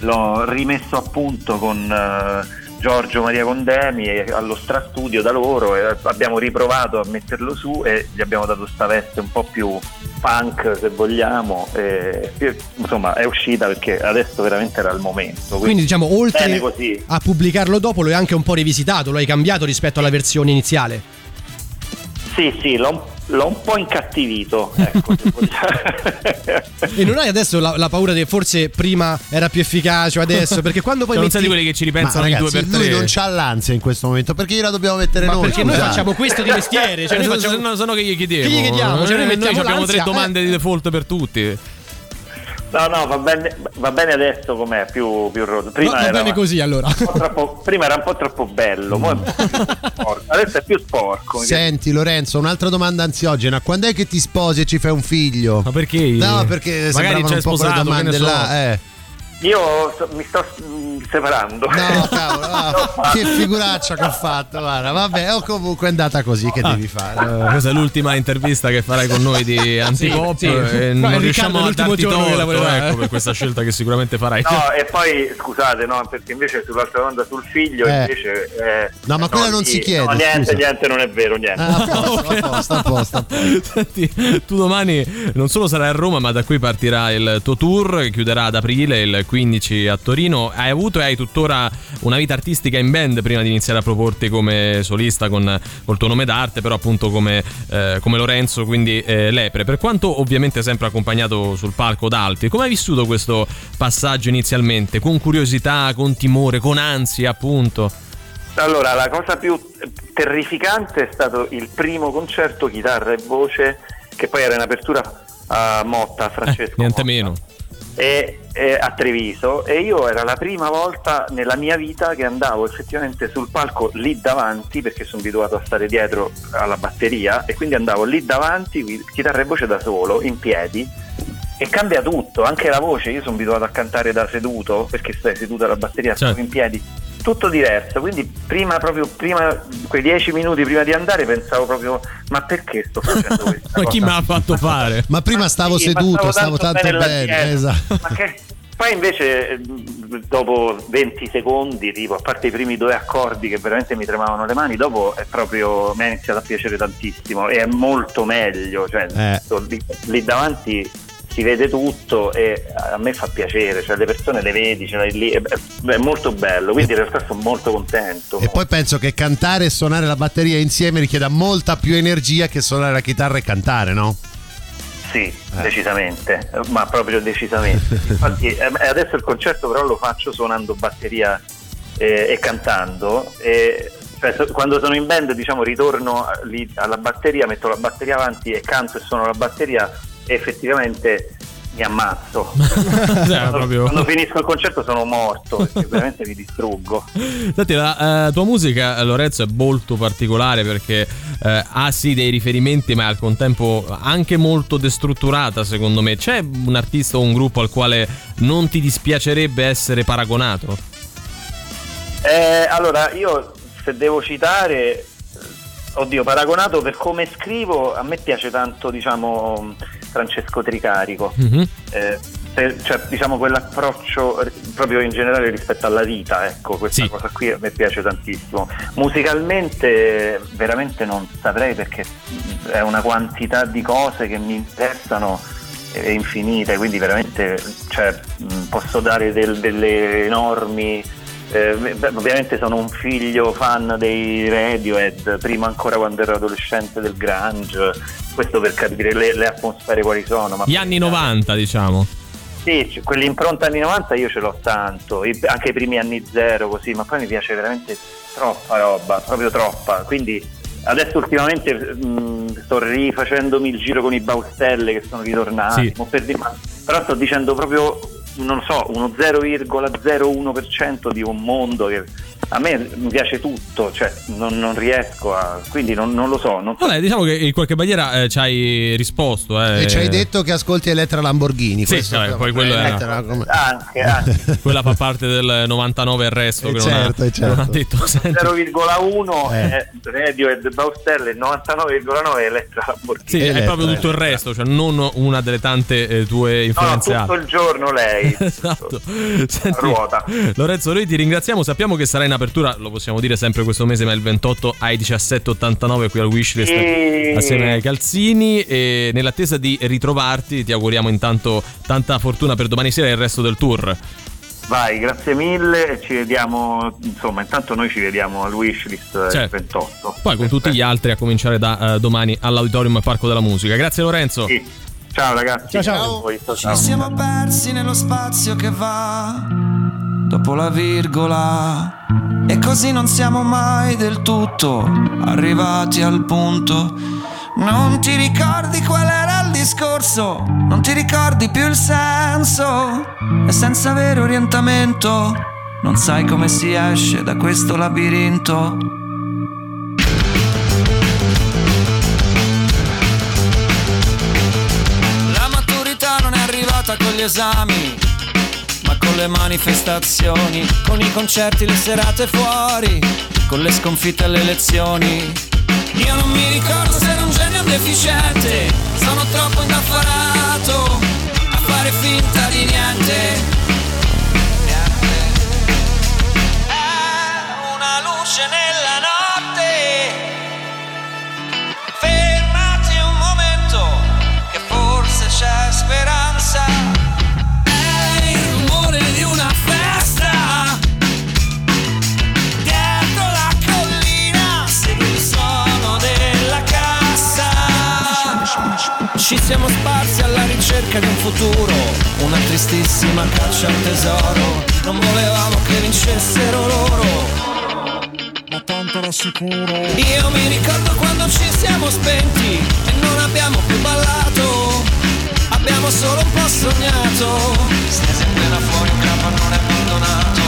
l'ho rimesso a punto con Giorgio Maria Condemi allo Strastudio da loro, e abbiamo riprovato a metterlo su e gli abbiamo dato sta veste un po' più punk, se vogliamo, e insomma è uscita perché adesso veramente era il momento, quindi diciamo oltre così. A pubblicarlo dopo lo hai anche un po' rivisitato, lo hai cambiato rispetto alla versione iniziale? Sì, l'ho un po' incattivito, ecco. E non hai adesso la paura che forse prima era più efficace adesso? Perché quando poi non sai di quelli che ci ripensano, ragazzi, in 2x3. Lui non c'ha l'ansia in questo momento, perché gliela dobbiamo mettere noi? Perché noi facciamo questo di mestiere, cioè noi facciamo, sono che gli chiediamo. Che gli chiediamo? Cioè noi abbiamo tre domande di default per tutti. No, va bene adesso com'è, più rosso. Prima va bene così, allora. Prima era un po' troppo bello, mo è un po' più sporco. Adesso è più sporco. Senti Lorenzo, un'altra domanda ansiogena: quando è che ti sposi e ci fai un figlio? Ma perché? No, perché magari c'è sposato, domande là, Io mi sto separando. No, cavolo, che figuraccia che ho fatto, guarda. Vabbè, o comunque è andata così, che devi fare. Questa è l'ultima intervista che farai con noi di Antipop. Non riusciamo a darti torto, ecco, per questa scelta che sicuramente farai. No, e poi scusate, no, perché invece sull'altra domanda sul figlio invece no, ma quella non si chiede. No, niente, non è vero, niente. Apposta. Senti, tu domani non solo sarai a Roma, ma da qui partirà il tuo tour che chiuderà ad aprile, il 15 a Torino. Hai avuto e hai tuttora una vita artistica in band prima di iniziare a proporti come solista col tuo nome d'arte, però appunto come Lorenzo, quindi Lepre, per quanto ovviamente sempre accompagnato sul palco da altri. Come hai vissuto questo passaggio inizialmente? Con curiosità, con timore, con ansia appunto? Allora, la cosa più terrificante è stato il primo concerto chitarra e voce, che poi era in apertura a Motta, Francesco niente Motta. Meno e a Treviso, e io era la prima volta nella mia vita che andavo effettivamente sul palco lì davanti, perché sono abituato a stare dietro alla batteria, e quindi andavo lì davanti, chitarra e voce da solo, in piedi, e cambia tutto, anche la voce. Io sono abituato a cantare da seduto, perché stai seduto alla batteria, certo. In piedi, tutto diverso, quindi prima quei 10 minuti prima di andare pensavo proprio: ma perché sto facendo questa ma cosa? Chi mi ha fatto fare? Ma prima stavo seduto, stavo tanto bene, esatto. Ma che... Poi invece dopo 20 secondi, tipo, a parte i primi 2 accordi che veramente mi tremavano le mani, dopo è proprio, mi ha iniziato a piacere tantissimo, e è molto meglio, lì davanti si vede tutto, e a me fa piacere, le persone le vedi, ce l'hai lì, è molto bello, quindi in realtà sono molto contento. E poi penso che cantare e suonare la batteria insieme richieda molta più energia che suonare la chitarra e cantare, no? Sì, decisamente, ma proprio decisamente. Infatti adesso il concerto però lo faccio suonando batteria e cantando, e quando sono in band, ritorno lì alla batteria, metto la batteria avanti e canto e suono la batteria. Effettivamente mi ammazzo. Quando finisco il concerto sono morto, veramente mi distruggo. Senti, la tua musica, Lorenzo, è molto particolare perché ha sì dei riferimenti, ma al contempo anche molto destrutturata, secondo me. C'è un artista o un gruppo al quale non ti dispiacerebbe essere paragonato? Allora, io se devo citare, oddio, paragonato per come scrivo, a me piace tanto, diciamo, Francesco Tricarico, mm-hmm. Cioè, diciamo, quell'approccio proprio in generale rispetto alla vita, ecco, questa sì. cosa qui a me piace tantissimo. Musicalmente veramente non saprei, perché è una quantità di cose che mi interessano è infinita, quindi veramente, cioè, posso dare delle enormi... ovviamente sono un figlio fan dei Radiohead, prima ancora quando ero adolescente, del grunge, questo per capire le atmosfere quali sono, ma gli anni 90, diciamo. Sì, quell'impronta anni 90 io ce l'ho tanto, anche i primi anni zero così, ma poi mi piace veramente troppa roba, proprio troppa, quindi adesso ultimamente sto rifacendomi il giro con i Baustelle che sono ritornati, sì. Però sto dicendo proprio, non so, uno 0,01% di un mondo che a me mi piace tutto, cioè non riesco a, quindi non lo so, non... Vabbè, diciamo che in qualche maniera ci hai risposto, e ci hai detto che ascolti Elettra Lamborghini. Sì, questo, cioè, poi quello Elettra, come... anche quella fa parte del 99 e il resto, che certo, non, certo. non ha detto. Senti. 0,1 Radio e Baustelle, 99,9 Elettra Lamborghini. Sì, Elettra, è proprio tutto il resto, cioè non una delle tante tue influenziate. No, tutto il giorno lei. Esatto. Senti, ruota. Lorenzo, noi ti ringraziamo, sappiamo che sarai in apertura, lo possiamo dire sempre questo mese, ma il 28 ai 17.89 qui al Wishlist assieme ai Calzini, e nell'attesa di ritrovarti ti auguriamo intanto tanta fortuna per domani sera e il resto del tour. Vai, grazie mille, ci vediamo, insomma, intanto noi ci vediamo al Wishlist, certo. il 28, poi con tutti gli altri a cominciare da domani all'Auditorium Parco della Musica. Grazie Lorenzo. Sì. Ciao ragazzi. Ciao. Ci siamo persi nello spazio che va dopo la virgola, e così non siamo mai del tutto arrivati al punto. Non ti ricordi qual era il discorso, non ti ricordi più il senso, e senza avere orientamento non sai come si esce da questo labirinto. La maturità non è arrivata con gli esami, ma con le manifestazioni, con i concerti, le serate fuori, con le sconfitte alle elezioni. Io non mi ricordo se ero un genio deficiente, sono troppo indaffarato a fare finta di niente. È una luce nella notte, fermati un momento, che forse c'è speranza. Ci siamo sparsi alla ricerca di un futuro, una tristissima caccia al tesoro. Non volevamo che vincessero loro, ma tanto era sicuro. Io mi ricordo quando ci siamo spenti e non abbiamo più ballato, abbiamo solo un po' sognato, stesi in piena fuori un capannone abbandonato.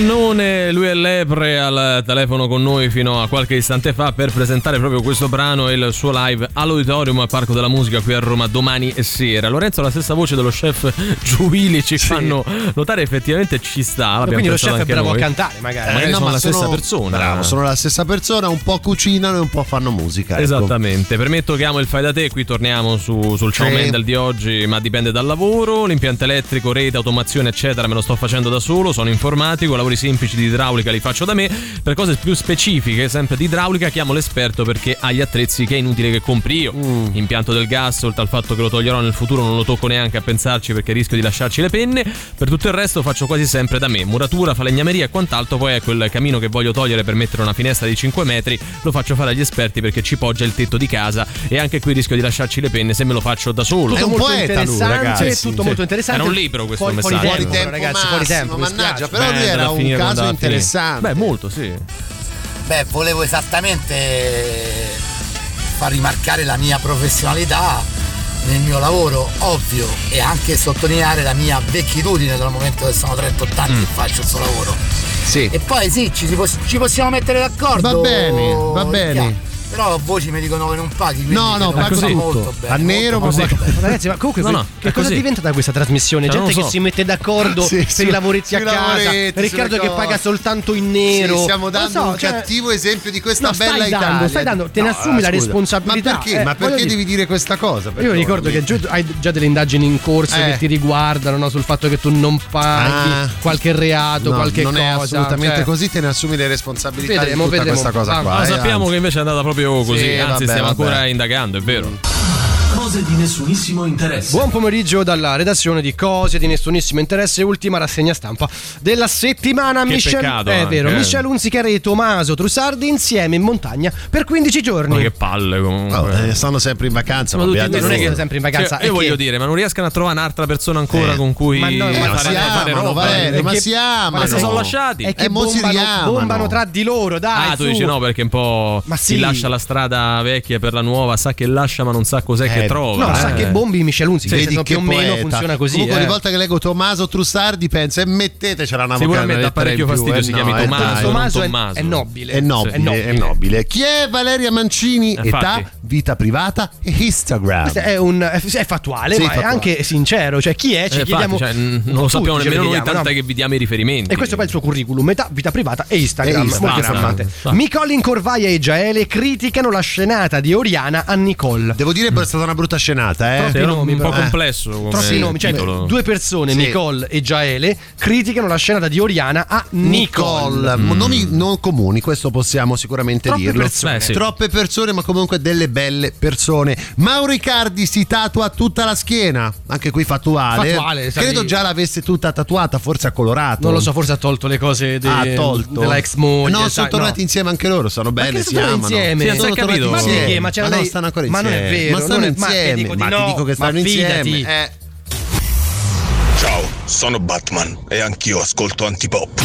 cannone, lui è Lepre al telefono con noi fino a qualche istante fa per presentare proprio questo brano e il suo live all'Auditorium al Parco della Musica qui a Roma domani sera. Lorenzo, la stessa voce dello chef Giuili ci fanno notare, effettivamente ci sta. Quindi lo chef è bravo a cantare, magari no, sono ma la stessa persona. Bravo, sono la stessa persona, un po' cucinano e un po' fanno musica. Esattamente, ecco. Permetto che amo il fai da te, qui torniamo sul ciao Mendel di oggi, ma dipende dal lavoro, l'impianto elettrico, rete, automazione eccetera, me lo sto facendo da solo, sono informatico, lavori semplici di idraulica li faccio da me, per cose più specifiche sempre di idraulica chiamo l'esperto perché ha gli attrezzi che è inutile che compri io. Impianto del gas, oltre al fatto che lo toglierò nel futuro non lo tocco neanche a pensarci perché rischio di lasciarci le penne, per tutto il resto faccio quasi sempre da me, muratura, falegnameria e quant'altro, poi è quel camino che voglio togliere per mettere una finestra di 5 metri, lo faccio fare agli esperti perché ci poggia il tetto di casa e anche qui rischio di lasciarci le penne se me lo faccio da solo. Tutto è un molto interessante, lui, tutto sì, molto interessante. Era un libro questo messaggio. Fuori tempo, ragazzi, fuori tempo, mannaggia, però lui era un caso interessante. Beh, molto, sì. Beh, volevo esattamente far rimarcare la mia professionalità nel mio lavoro, ovvio, e anche sottolineare la mia vecchitudine dal momento che sono 38 anni che faccio questo lavoro. Sì. E poi sì, ci possiamo mettere d'accordo. Va bene. Però a voci mi dicono che non paghi. No, ma così molto bello, a nero molto bello. Ragazzi, ma comunque che cosa diventa da questa trasmissione? Cioè, gente che si mette d'accordo per i lavoretti a casa, Riccardo che paga soltanto in nero. Stiamo dando un cattivo esempio di questa bella Italia. Te ne assumi la responsabilità. Ma perché devi dire questa cosa? Io ricordo che hai già delle indagini in corso che ti riguardano, no? Sul fatto che tu non paghi qualche reato, qualche cosa. Non è assolutamente così, te ne assumi le responsabilità di tutta questa cosa qua. Sappiamo che invece è andata proprio così, anzi stiamo ancora indagando, è vero. Cose di nessunissimo interesse. Buon pomeriggio dalla redazione di Cose di nessunissimo interesse, ultima rassegna stampa della settimana. Che peccato, è vero, Michelle Hunziker e Tommaso Trussardi insieme in montagna per 15 giorni. Ma che palle comunque. Stanno sempre in vacanza, ma non è che sempre in vacanza. Cioè, io voglio dire, ma non riescano a trovare un'altra persona ancora con cui ma si sono lasciati e bombano tra di loro, dai. Ah, tu dici no perché un po' si lascia la strada vecchia per la nuova, sa che lascia ma non sa cos'è che trova. No, sa che bombi Michelle Hunziker, vedi che più o meno funziona così. Comunque ogni volta che leggo Tommaso Trussardi penso mettetecela una vocale. Sicuramente dà parecchio fastidio, si chiami Tommaso. È nobile. Chi è Valeria Mancini? Età, vita privata e Instagram. È fattuale, ma è anche sincero, cioè chi è? Ci chiediamo, non lo sappiamo nemmeno noi, tanto che vi diamo i riferimenti. E questo poi è il suo curriculum, età, vita privata e Instagram. Nicole in Corvaia e Giaele criticano la scenata di Oriana a Nicole. Devo dire è stata una brutta scenata, troppi nomi, un po' complesso come troppi nomi, cioè due persone, Nicole e Giaele, criticano la scenata di Oriana a Nicole. Nomi non comuni, questo possiamo sicuramente dirlo. Troppe persone, ma comunque delle belle persone. Mauro Icardi si tatua tutta la schiena, anche qui fattuale. Credo già l'avesse tutta tatuata, forse ha colorato, non lo so, forse ha tolto le cose della ex moglie. No, sono tornati insieme anche loro, sono belle, si amano insieme. Sono tornati insieme, ma non stanno ancora insieme, ma non è vero. Ma ti dico che stanno insieme. Ciao, sono Batman e anch'io ascolto Antipop.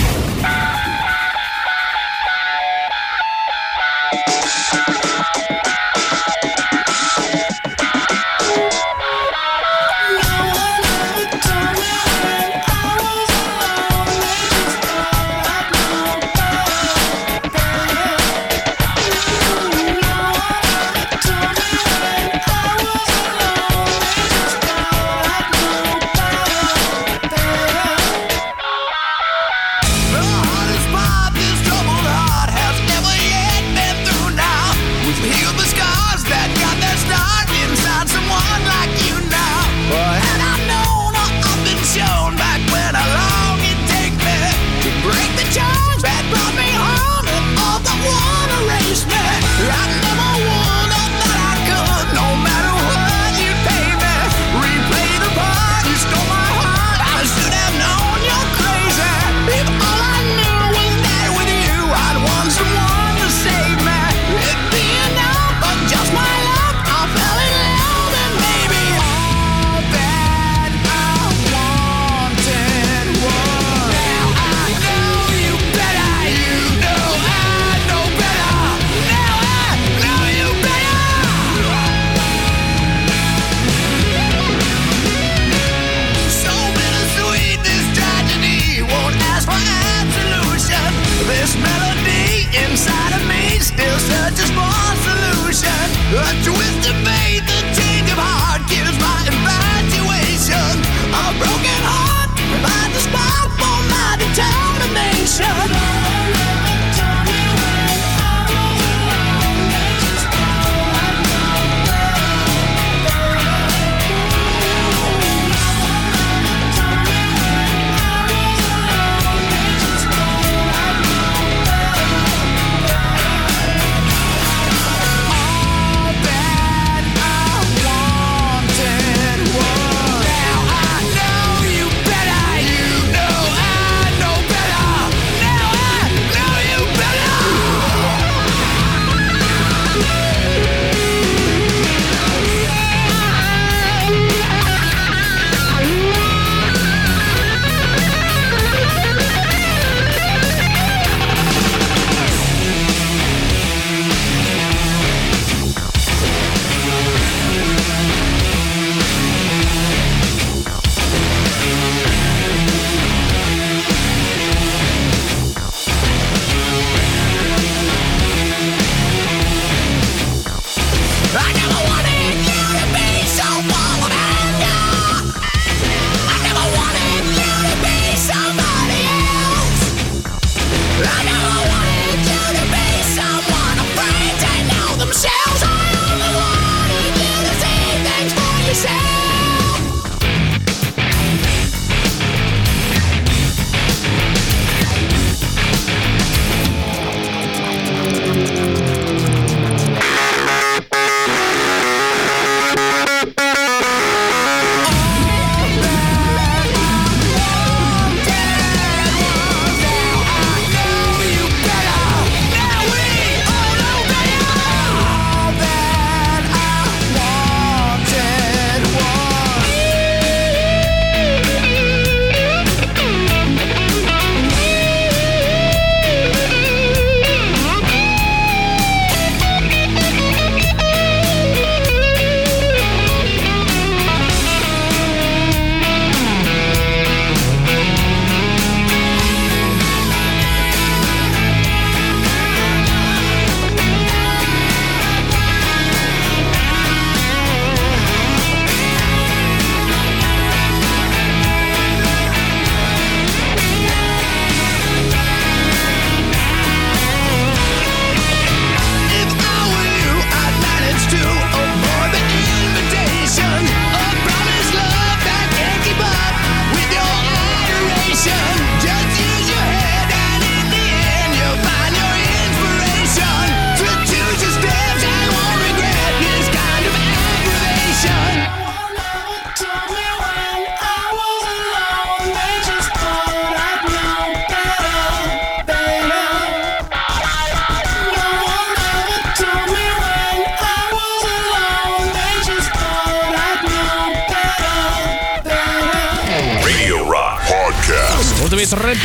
A twisted faith, a change of heart gives my infatuation. A broken heart provides a spark for my determination.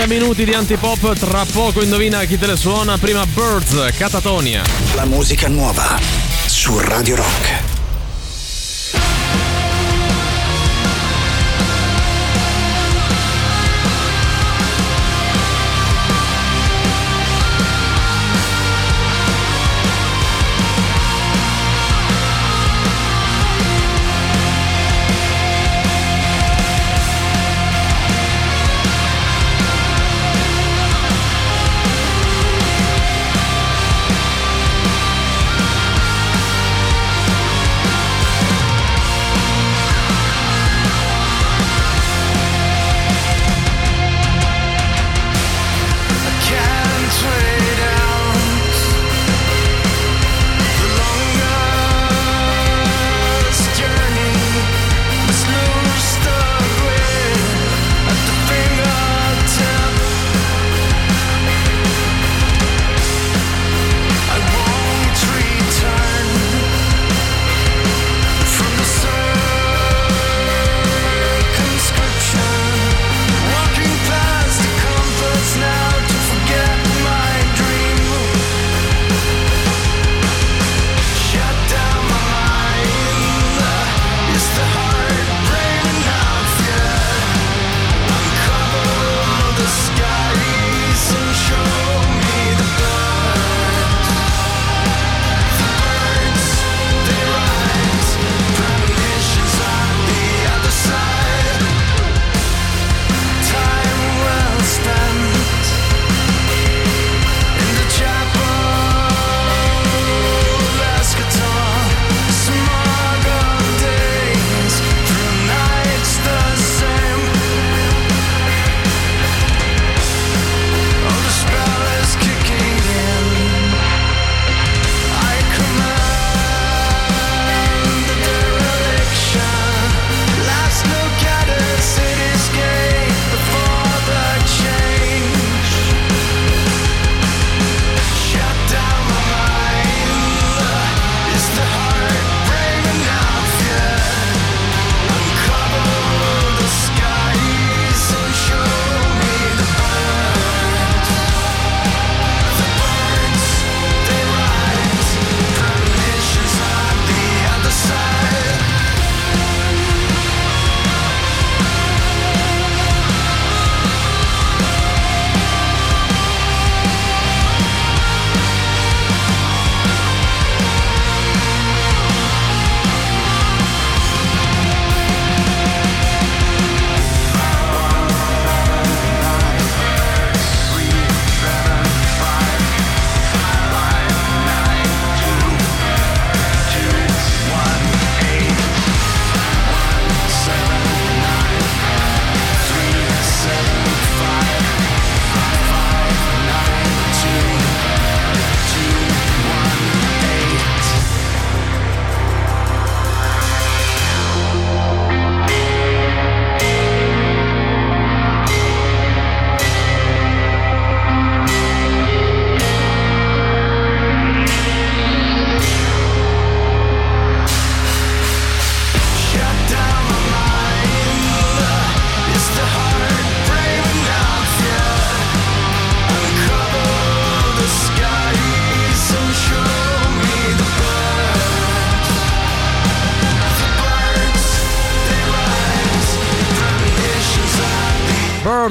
Minuti di antipop, tra poco indovina chi te le suona, prima Birds, Catatonia. La musica nuova su Radio Rock.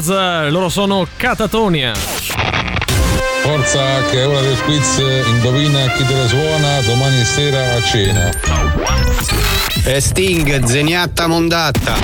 forza, loro sono Catatonia. Forza che è ora del quiz, indovina chi te la suona domani sera a cena. E Sting, zeniatta mondatta.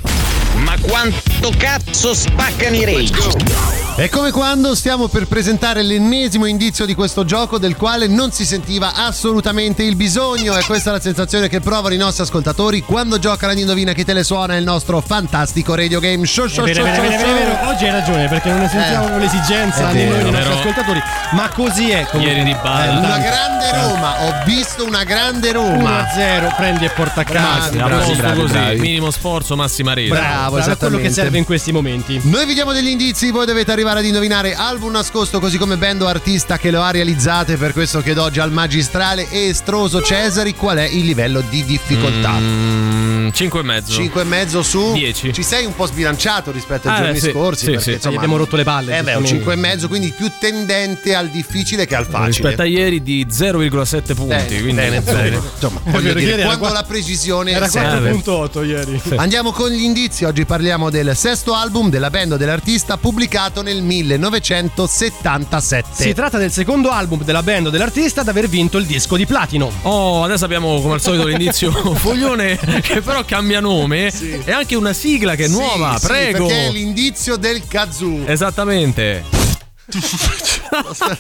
Ma quanto cazzo spaccano i Rage? È come quando stiamo per presentare l'ennesimo indizio di questo gioco del quale non si sentiva assolutamente il bisogno, e questa è la sensazione che provano i nostri ascoltatori quando giocano ad Indovina chi te le suona, il nostro fantastico radio game show. È vero. Oggi hai ragione, perché non ne sentiamo l'esigenza di noi, i nostri ascoltatori, ma così è comunque. Ieri di balla una grande Roma, ho visto una grande Roma 1-0, prendi e porta a casa. Bravi. Minimo sforzo, massima rete. Bravo, sarà quello che serve in questi momenti. Noi vi diamo degli indizi, voi dovete arrivare ad indovinare album nascosto, così come band o artista che lo ha realizzato. Per questo chiedo oggi al magistrale e estroso Cesari qual è il livello di difficoltà. 5,5 5,5 su 10. Ci sei un po' sbilanciato rispetto ai giorni scorsi, perché insomma, gli abbiamo rotto le palle. Un 5,5, quindi più tendente al difficile che al facile. Rispetto a ieri di 0,7 punti. Quindi insomma, voglio dire, quando la precisione era 4,8 ieri. Andiamo con gli indizi. Oggi parliamo del sesto album della band o dell'artista pubblicato nel 1977. Si tratta del secondo album della band o dell'artista ad aver vinto il disco di platino. Oh, adesso abbiamo come al solito l'indizio Foglione, che però cambia nome, e anche una sigla che è nuova, prego. Perché è l'indizio del kazoo. Esattamente.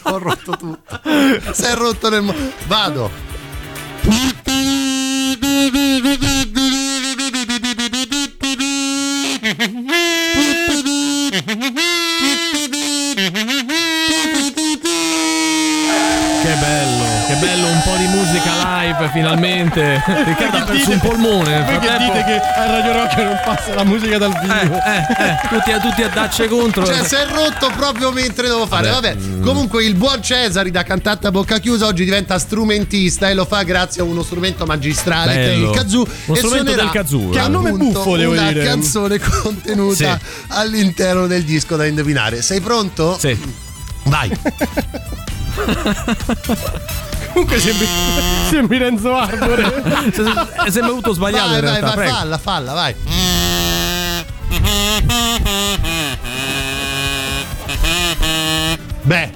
Ho rotto tutto. Si è rotto nel vado. Bello, un po' di musica live finalmente. Riccardo ha perso un polmone. Perché dite che a Radio Rock non passa la musica dal vivo? Tutti a dacce contro. Cioè, si è rotto proprio mentre devo fare. Vabbè. Comunque il buon Cesari, da cantante a bocca chiusa, oggi diventa strumentista, e lo fa grazie a uno strumento magistrale, bello, che è il kazoo. Uno strumento del kazoo, che ha un nome buffo, devo dire. Una canzone contenuta all'interno del disco da indovinare. Sei pronto? Sì. Vai. Comunque sembri Renzo Arbore. Sembra avuto sbagliato. Vai, in realtà, vai, falla, vai. Beh,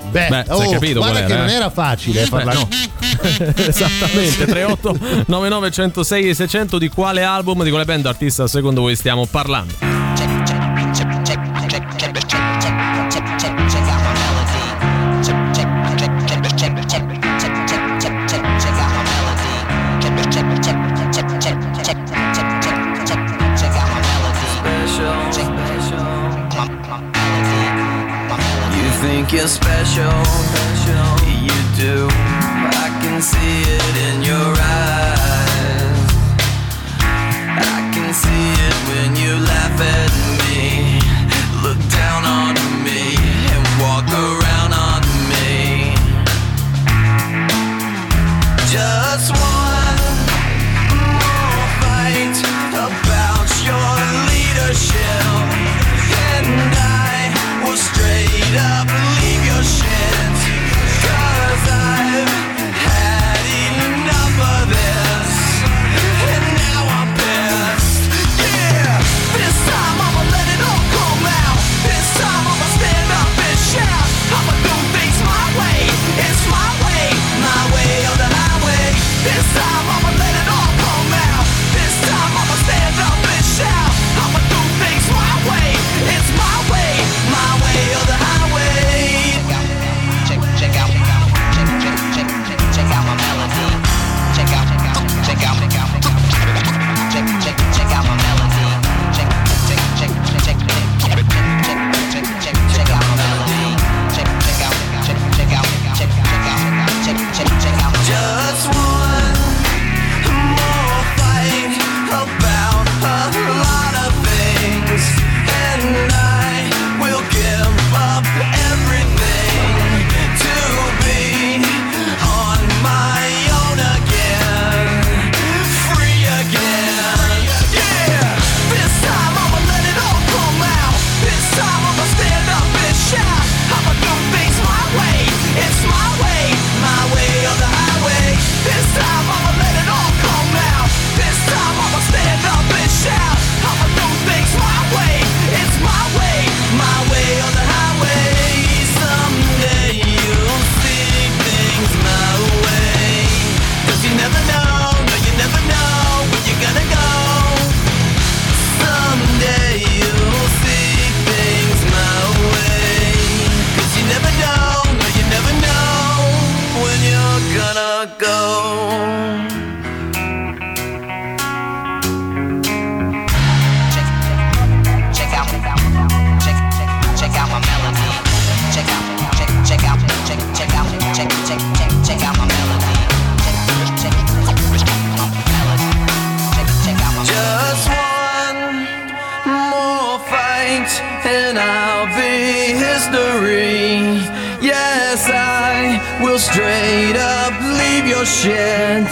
hai capito guarda che non era facile farla. No. Esattamente. 38 99 106 e 600. Di quale album, di quale band, artista secondo voi stiamo parlando? You're special, you do. I can see it in your eyes. I can see it when you laugh at me, look down on me, and walk around on me. Just one more fight about your leadership, and I will straight up. Shit, 'cause I've had enough of it. ago. Straight up, leave your shit,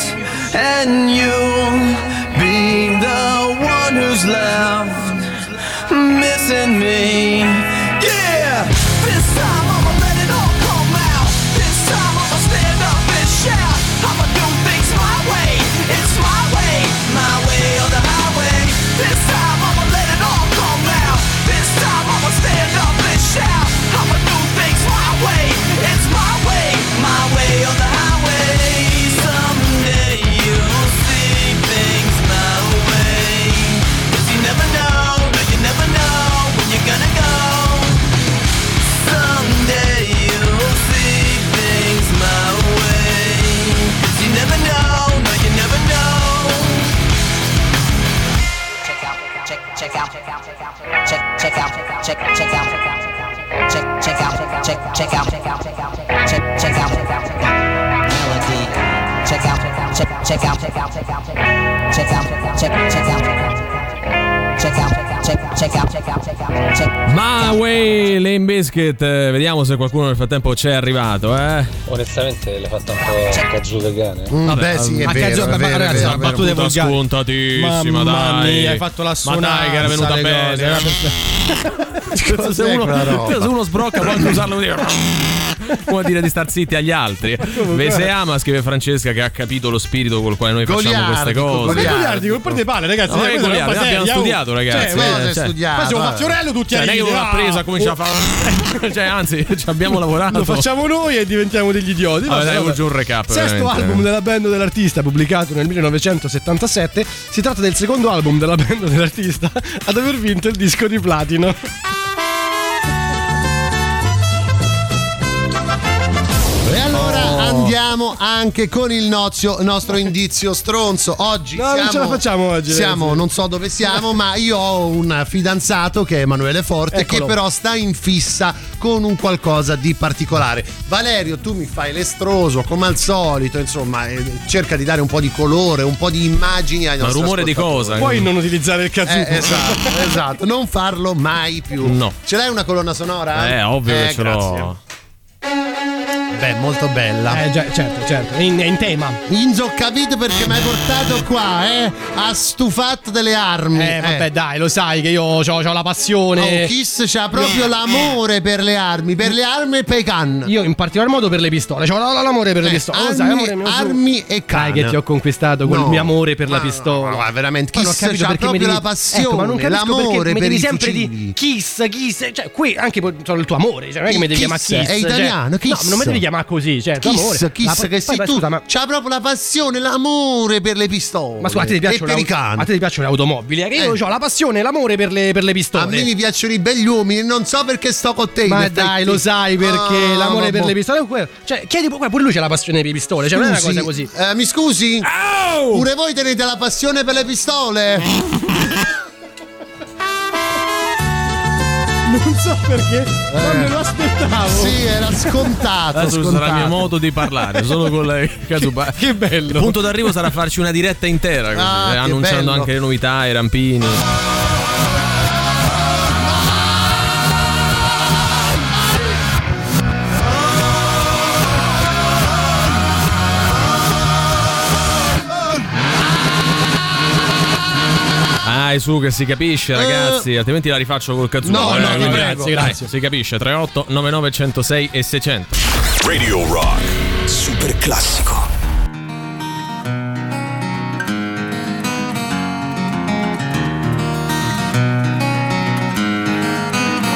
and you'll be the one who's left missing me. Yeah! This time I'ma let it all come out. This time I'ma stand up and shout. I'ma do things my way. It's my way or the highway. This time I'ma let it all come out. This time I'ma stand up and shout. I'ma do things my way. It's my way. My way or the highway. Someday you'll see things my way. Cause you never know, no you never know when you're gonna go. Someday you'll see things my way. Cause you never know, no you never know. Check out, check, check out, check out, check out, check, check out, check, check out, check out. Check, check out, check, check out, check out, check out, check, check out, melody. Check out, check, check out, check out, check out, check out, check, check out, check out, check, check out, check out, check out, check. My way, Lane Biscuit. Vediamo se qualcuno nel frattempo c'è arrivato, eh. Onestamente l'ha fatta un po' caggiù da cane. Vabbè, sì, è vero. Ragazzi, la battuta è volgare. Scontatissima, dai. Hai fatto la suonata. Ma dai, che era venuta bene. Se uno sbrocca può anche usarlo come dire di star zitti agli altri. Ve se ama, scrive Francesca, che ha capito lo spirito col quale noi facciamo queste cose. Ma i goliardi col porte palle, ragazzi, abbiamo studiato, ragazzi. Facciamo a Fiorello tutti a ridere. Non l'ha presa come ci ha fatto. Cioè, anzi, ci abbiamo lavorato. Lo facciamo noi e diventiamo degli idioti. Dai, giù un recap. Sesto album della band dell'artista, pubblicato nel 1977. Si tratta del secondo album della band dell'artista ad aver vinto il disco di platino. E allora andiamo anche con il nostro indizio stronzo. Oggi non ce la facciamo oggi. Non so dove siamo, ma io ho un fidanzato che è Emanuele Forte, eccolo, che però sta in fissa con un qualcosa di particolare. Valerio, tu mi fai l'estroso come al solito, insomma, cerca di dare un po' di colore, un po' di immagini ai nostri rumore di cosa? Puoi non utilizzare il kazoo. Esatto, non farlo mai più. No. Ce l'hai una colonna sonora? Ovvio che ce l'ho. Beh, molto bella. Già, certo, è in tema. Ho capito perché mi hai portato qua, a stufato delle armi. Vabbè, dai, lo sai che io ho la passione. Oh, Kiss c'ha proprio l'amore per le armi e per i can. Io in particolar modo per le pistole, ho l'amore per le pistole. Armi e can. Sai che ti ho conquistato col mio amore per la pistola. No, veramente, Kiss c'ha proprio la passione, ma non l'amore per i fucili. Sempre di Kiss, cioè qui anche il tuo amore, non è che mi devi chiamare Kiss. È italiano, Kiss. No, non me devi chiamare così, certo, amore. Kiss che sei tu, scusa, ma c'ha proprio la passione, l'amore per le pistole. Ma scusa, a te ti piacciono le automobili? Io ho la passione e l'amore per le pistole. A me mi piacciono i begli uomini, non so perché sto con te. Ma dai, lo sai perché l'amore per le pistole. Cioè, chiedi pure lui c'ha la passione per le pistole, cioè non è una cosa così. Mi scusi? Oh! Pure voi tenete la passione per le pistole? Non so perché, non me lo aspettavo. Sì, era scontato. Adesso sarà il mio modo di parlare, solo con le Casuba. Che bello. Il punto d'arrivo sarà farci una diretta intera, così, annunciando anche le novità, i rampini. Dai, su che si capisce, ragazzi, altrimenti la rifaccio col cazzuolo. No, grazie. Si capisce. 38 99 106 e 600. Radio Rock, super classico.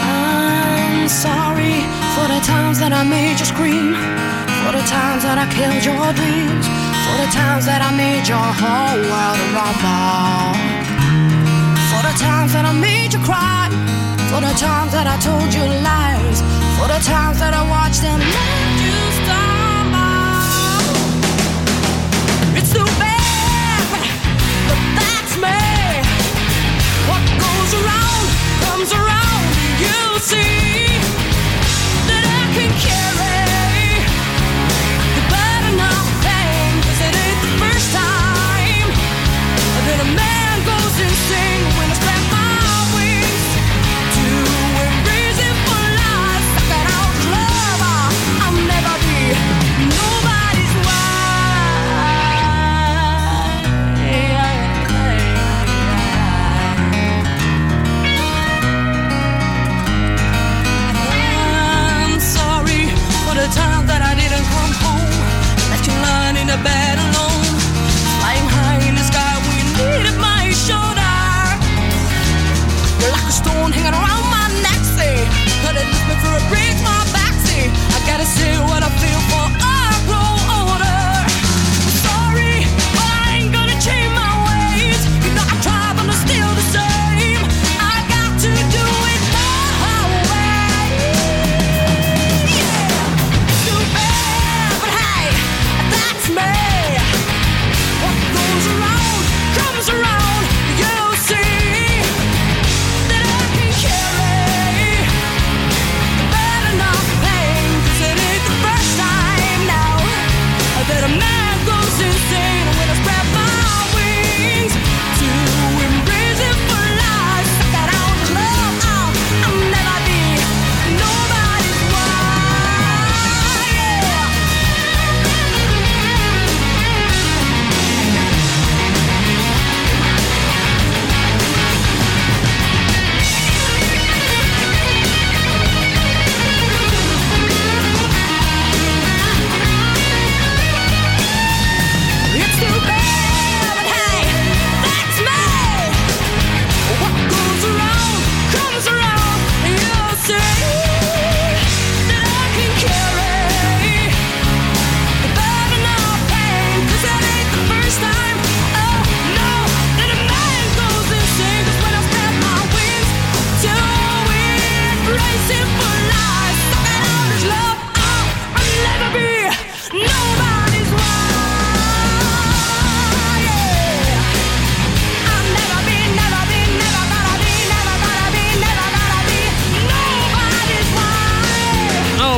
I'm sorry for the times that I made you scream, for the times that I killed your dreams, for the times that I made your whole world a rumble. For the times that I made you cry, for the times that I told you lies, for the times that I watched and let you stumble.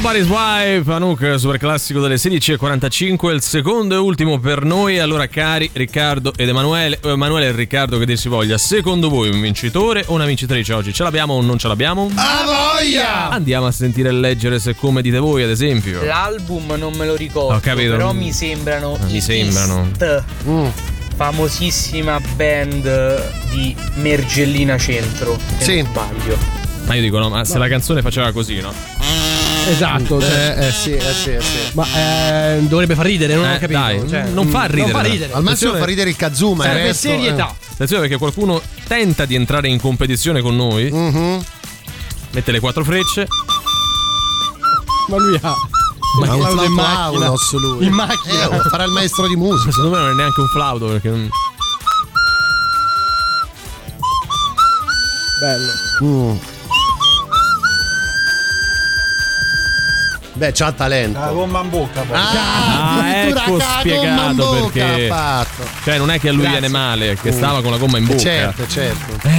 Nobody's Wife, Anouk, super classico delle 16.45, il secondo e ultimo per noi. Allora, cari Riccardo ed Emanuele, Emanuele e Riccardo, che dir si voglia, secondo voi un vincitore o una vincitrice oggi? Ce l'abbiamo o non ce l'abbiamo? A voglia! Andiamo a sentire e leggere se come dite voi, ad esempio. L'album non me lo ricordo, però mi sembrano famosissima band di Mergellina Centro, se non sbaglio. Ma io dico ma se la canzone faceva così, no? Esatto, cioè, sì. Ma dovrebbe far ridere, non ho capito. Dai, cioè, non fa ridere. Non fa ridere. Al massimo fa ridere il Kazuma. Serve serietà. Attenzione, perché qualcuno tenta di entrare in competizione con noi. Mette le quattro frecce. Ma lui ha... Ma un flauto in macchina. Farà il maestro di musica. Secondo me non è neanche un flauto, perché... Bello. Beh, c'ha talento. La gomma in bocca. Ecco spiegato perché. Cioè, non è che a lui viene male, che stava con la gomma in bocca. Certo.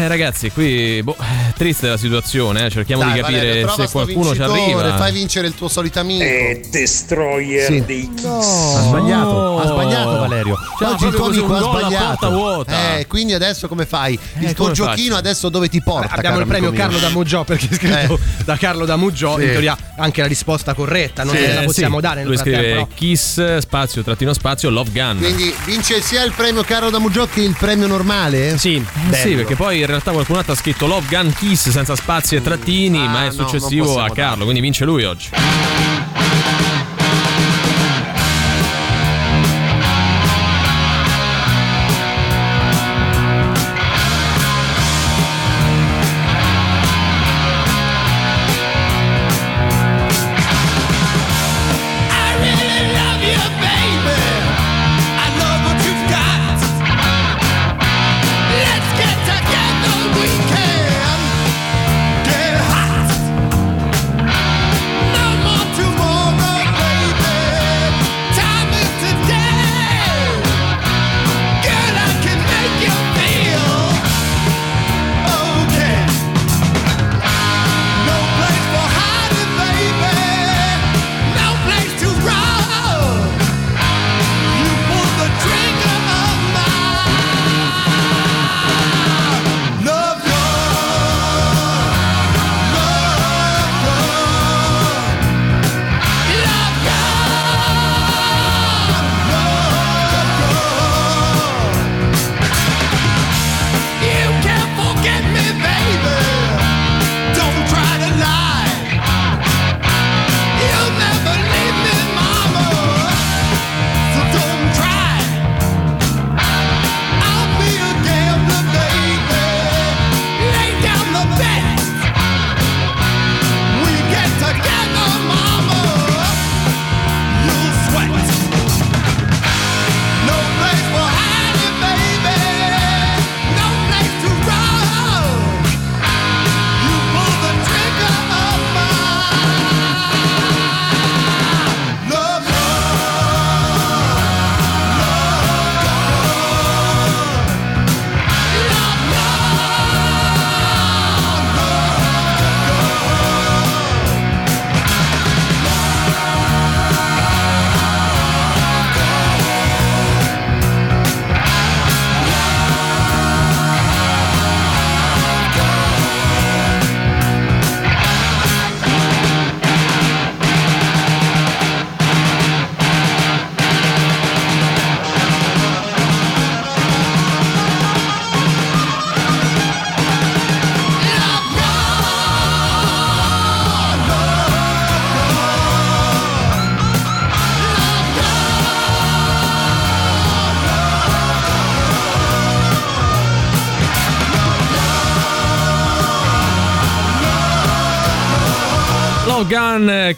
Ragazzi, qui triste la situazione. Cerchiamo di capire se qualcuno ci arriva. Fai vincere il tuo solito amico. Destroyer dei Kiss. No. Ha sbagliato Valerio. Cioè, oggi il comico ha sbagliato. Quindi adesso come fai? Il tuo giochino adesso dove ti porta? Abbiamo il premio Carlo da Muggio, perché è scritto da Carlo da Muggio. In teoria anche la risposta corretta, non la possiamo dare. Lui scrive no. Kiss spazio trattino spazio Love Gun. Quindi vince sia il premio Carlo da Muggio che il premio normale? Sì, perché poi in realtà qualcun altro ha scritto Love Gun Kiss senza spazi e trattini, ma è successivo a Carlo, quindi vince lui oggi.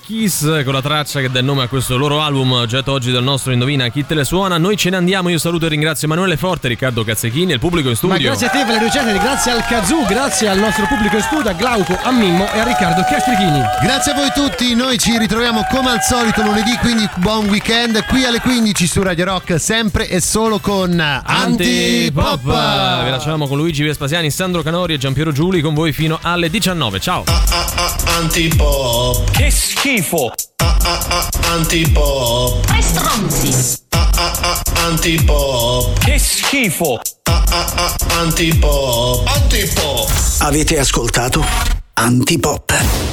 Kiss con la traccia che dà il nome a questo loro album oggetto oggi del nostro Indovina Chi Te Le Suona. Noi ce ne andiamo, io saluto e ringrazio Emanuele Forte, Riccardo Cazzechini e il pubblico in studio. Ma grazie a te Valerio Cesare, grazie al Kazoo, grazie al nostro pubblico in studio, a Glauco, a Mimmo e a Riccardo Castrichini. Grazie a voi tutti, noi ci ritroviamo come al solito lunedì, quindi buon weekend qui alle 15 su Radio Rock, sempre e solo con Antipop. Vi lasciamo con Luigi Vespasiani, Sandro Canori e Giampiero Giuli, con voi fino alle 19. Ciao. Antipop. Antipop. Che schifo. Antipop. Tre stronzi. Antipop. Che schifo. Antipop. Avete ascoltato? Antipop.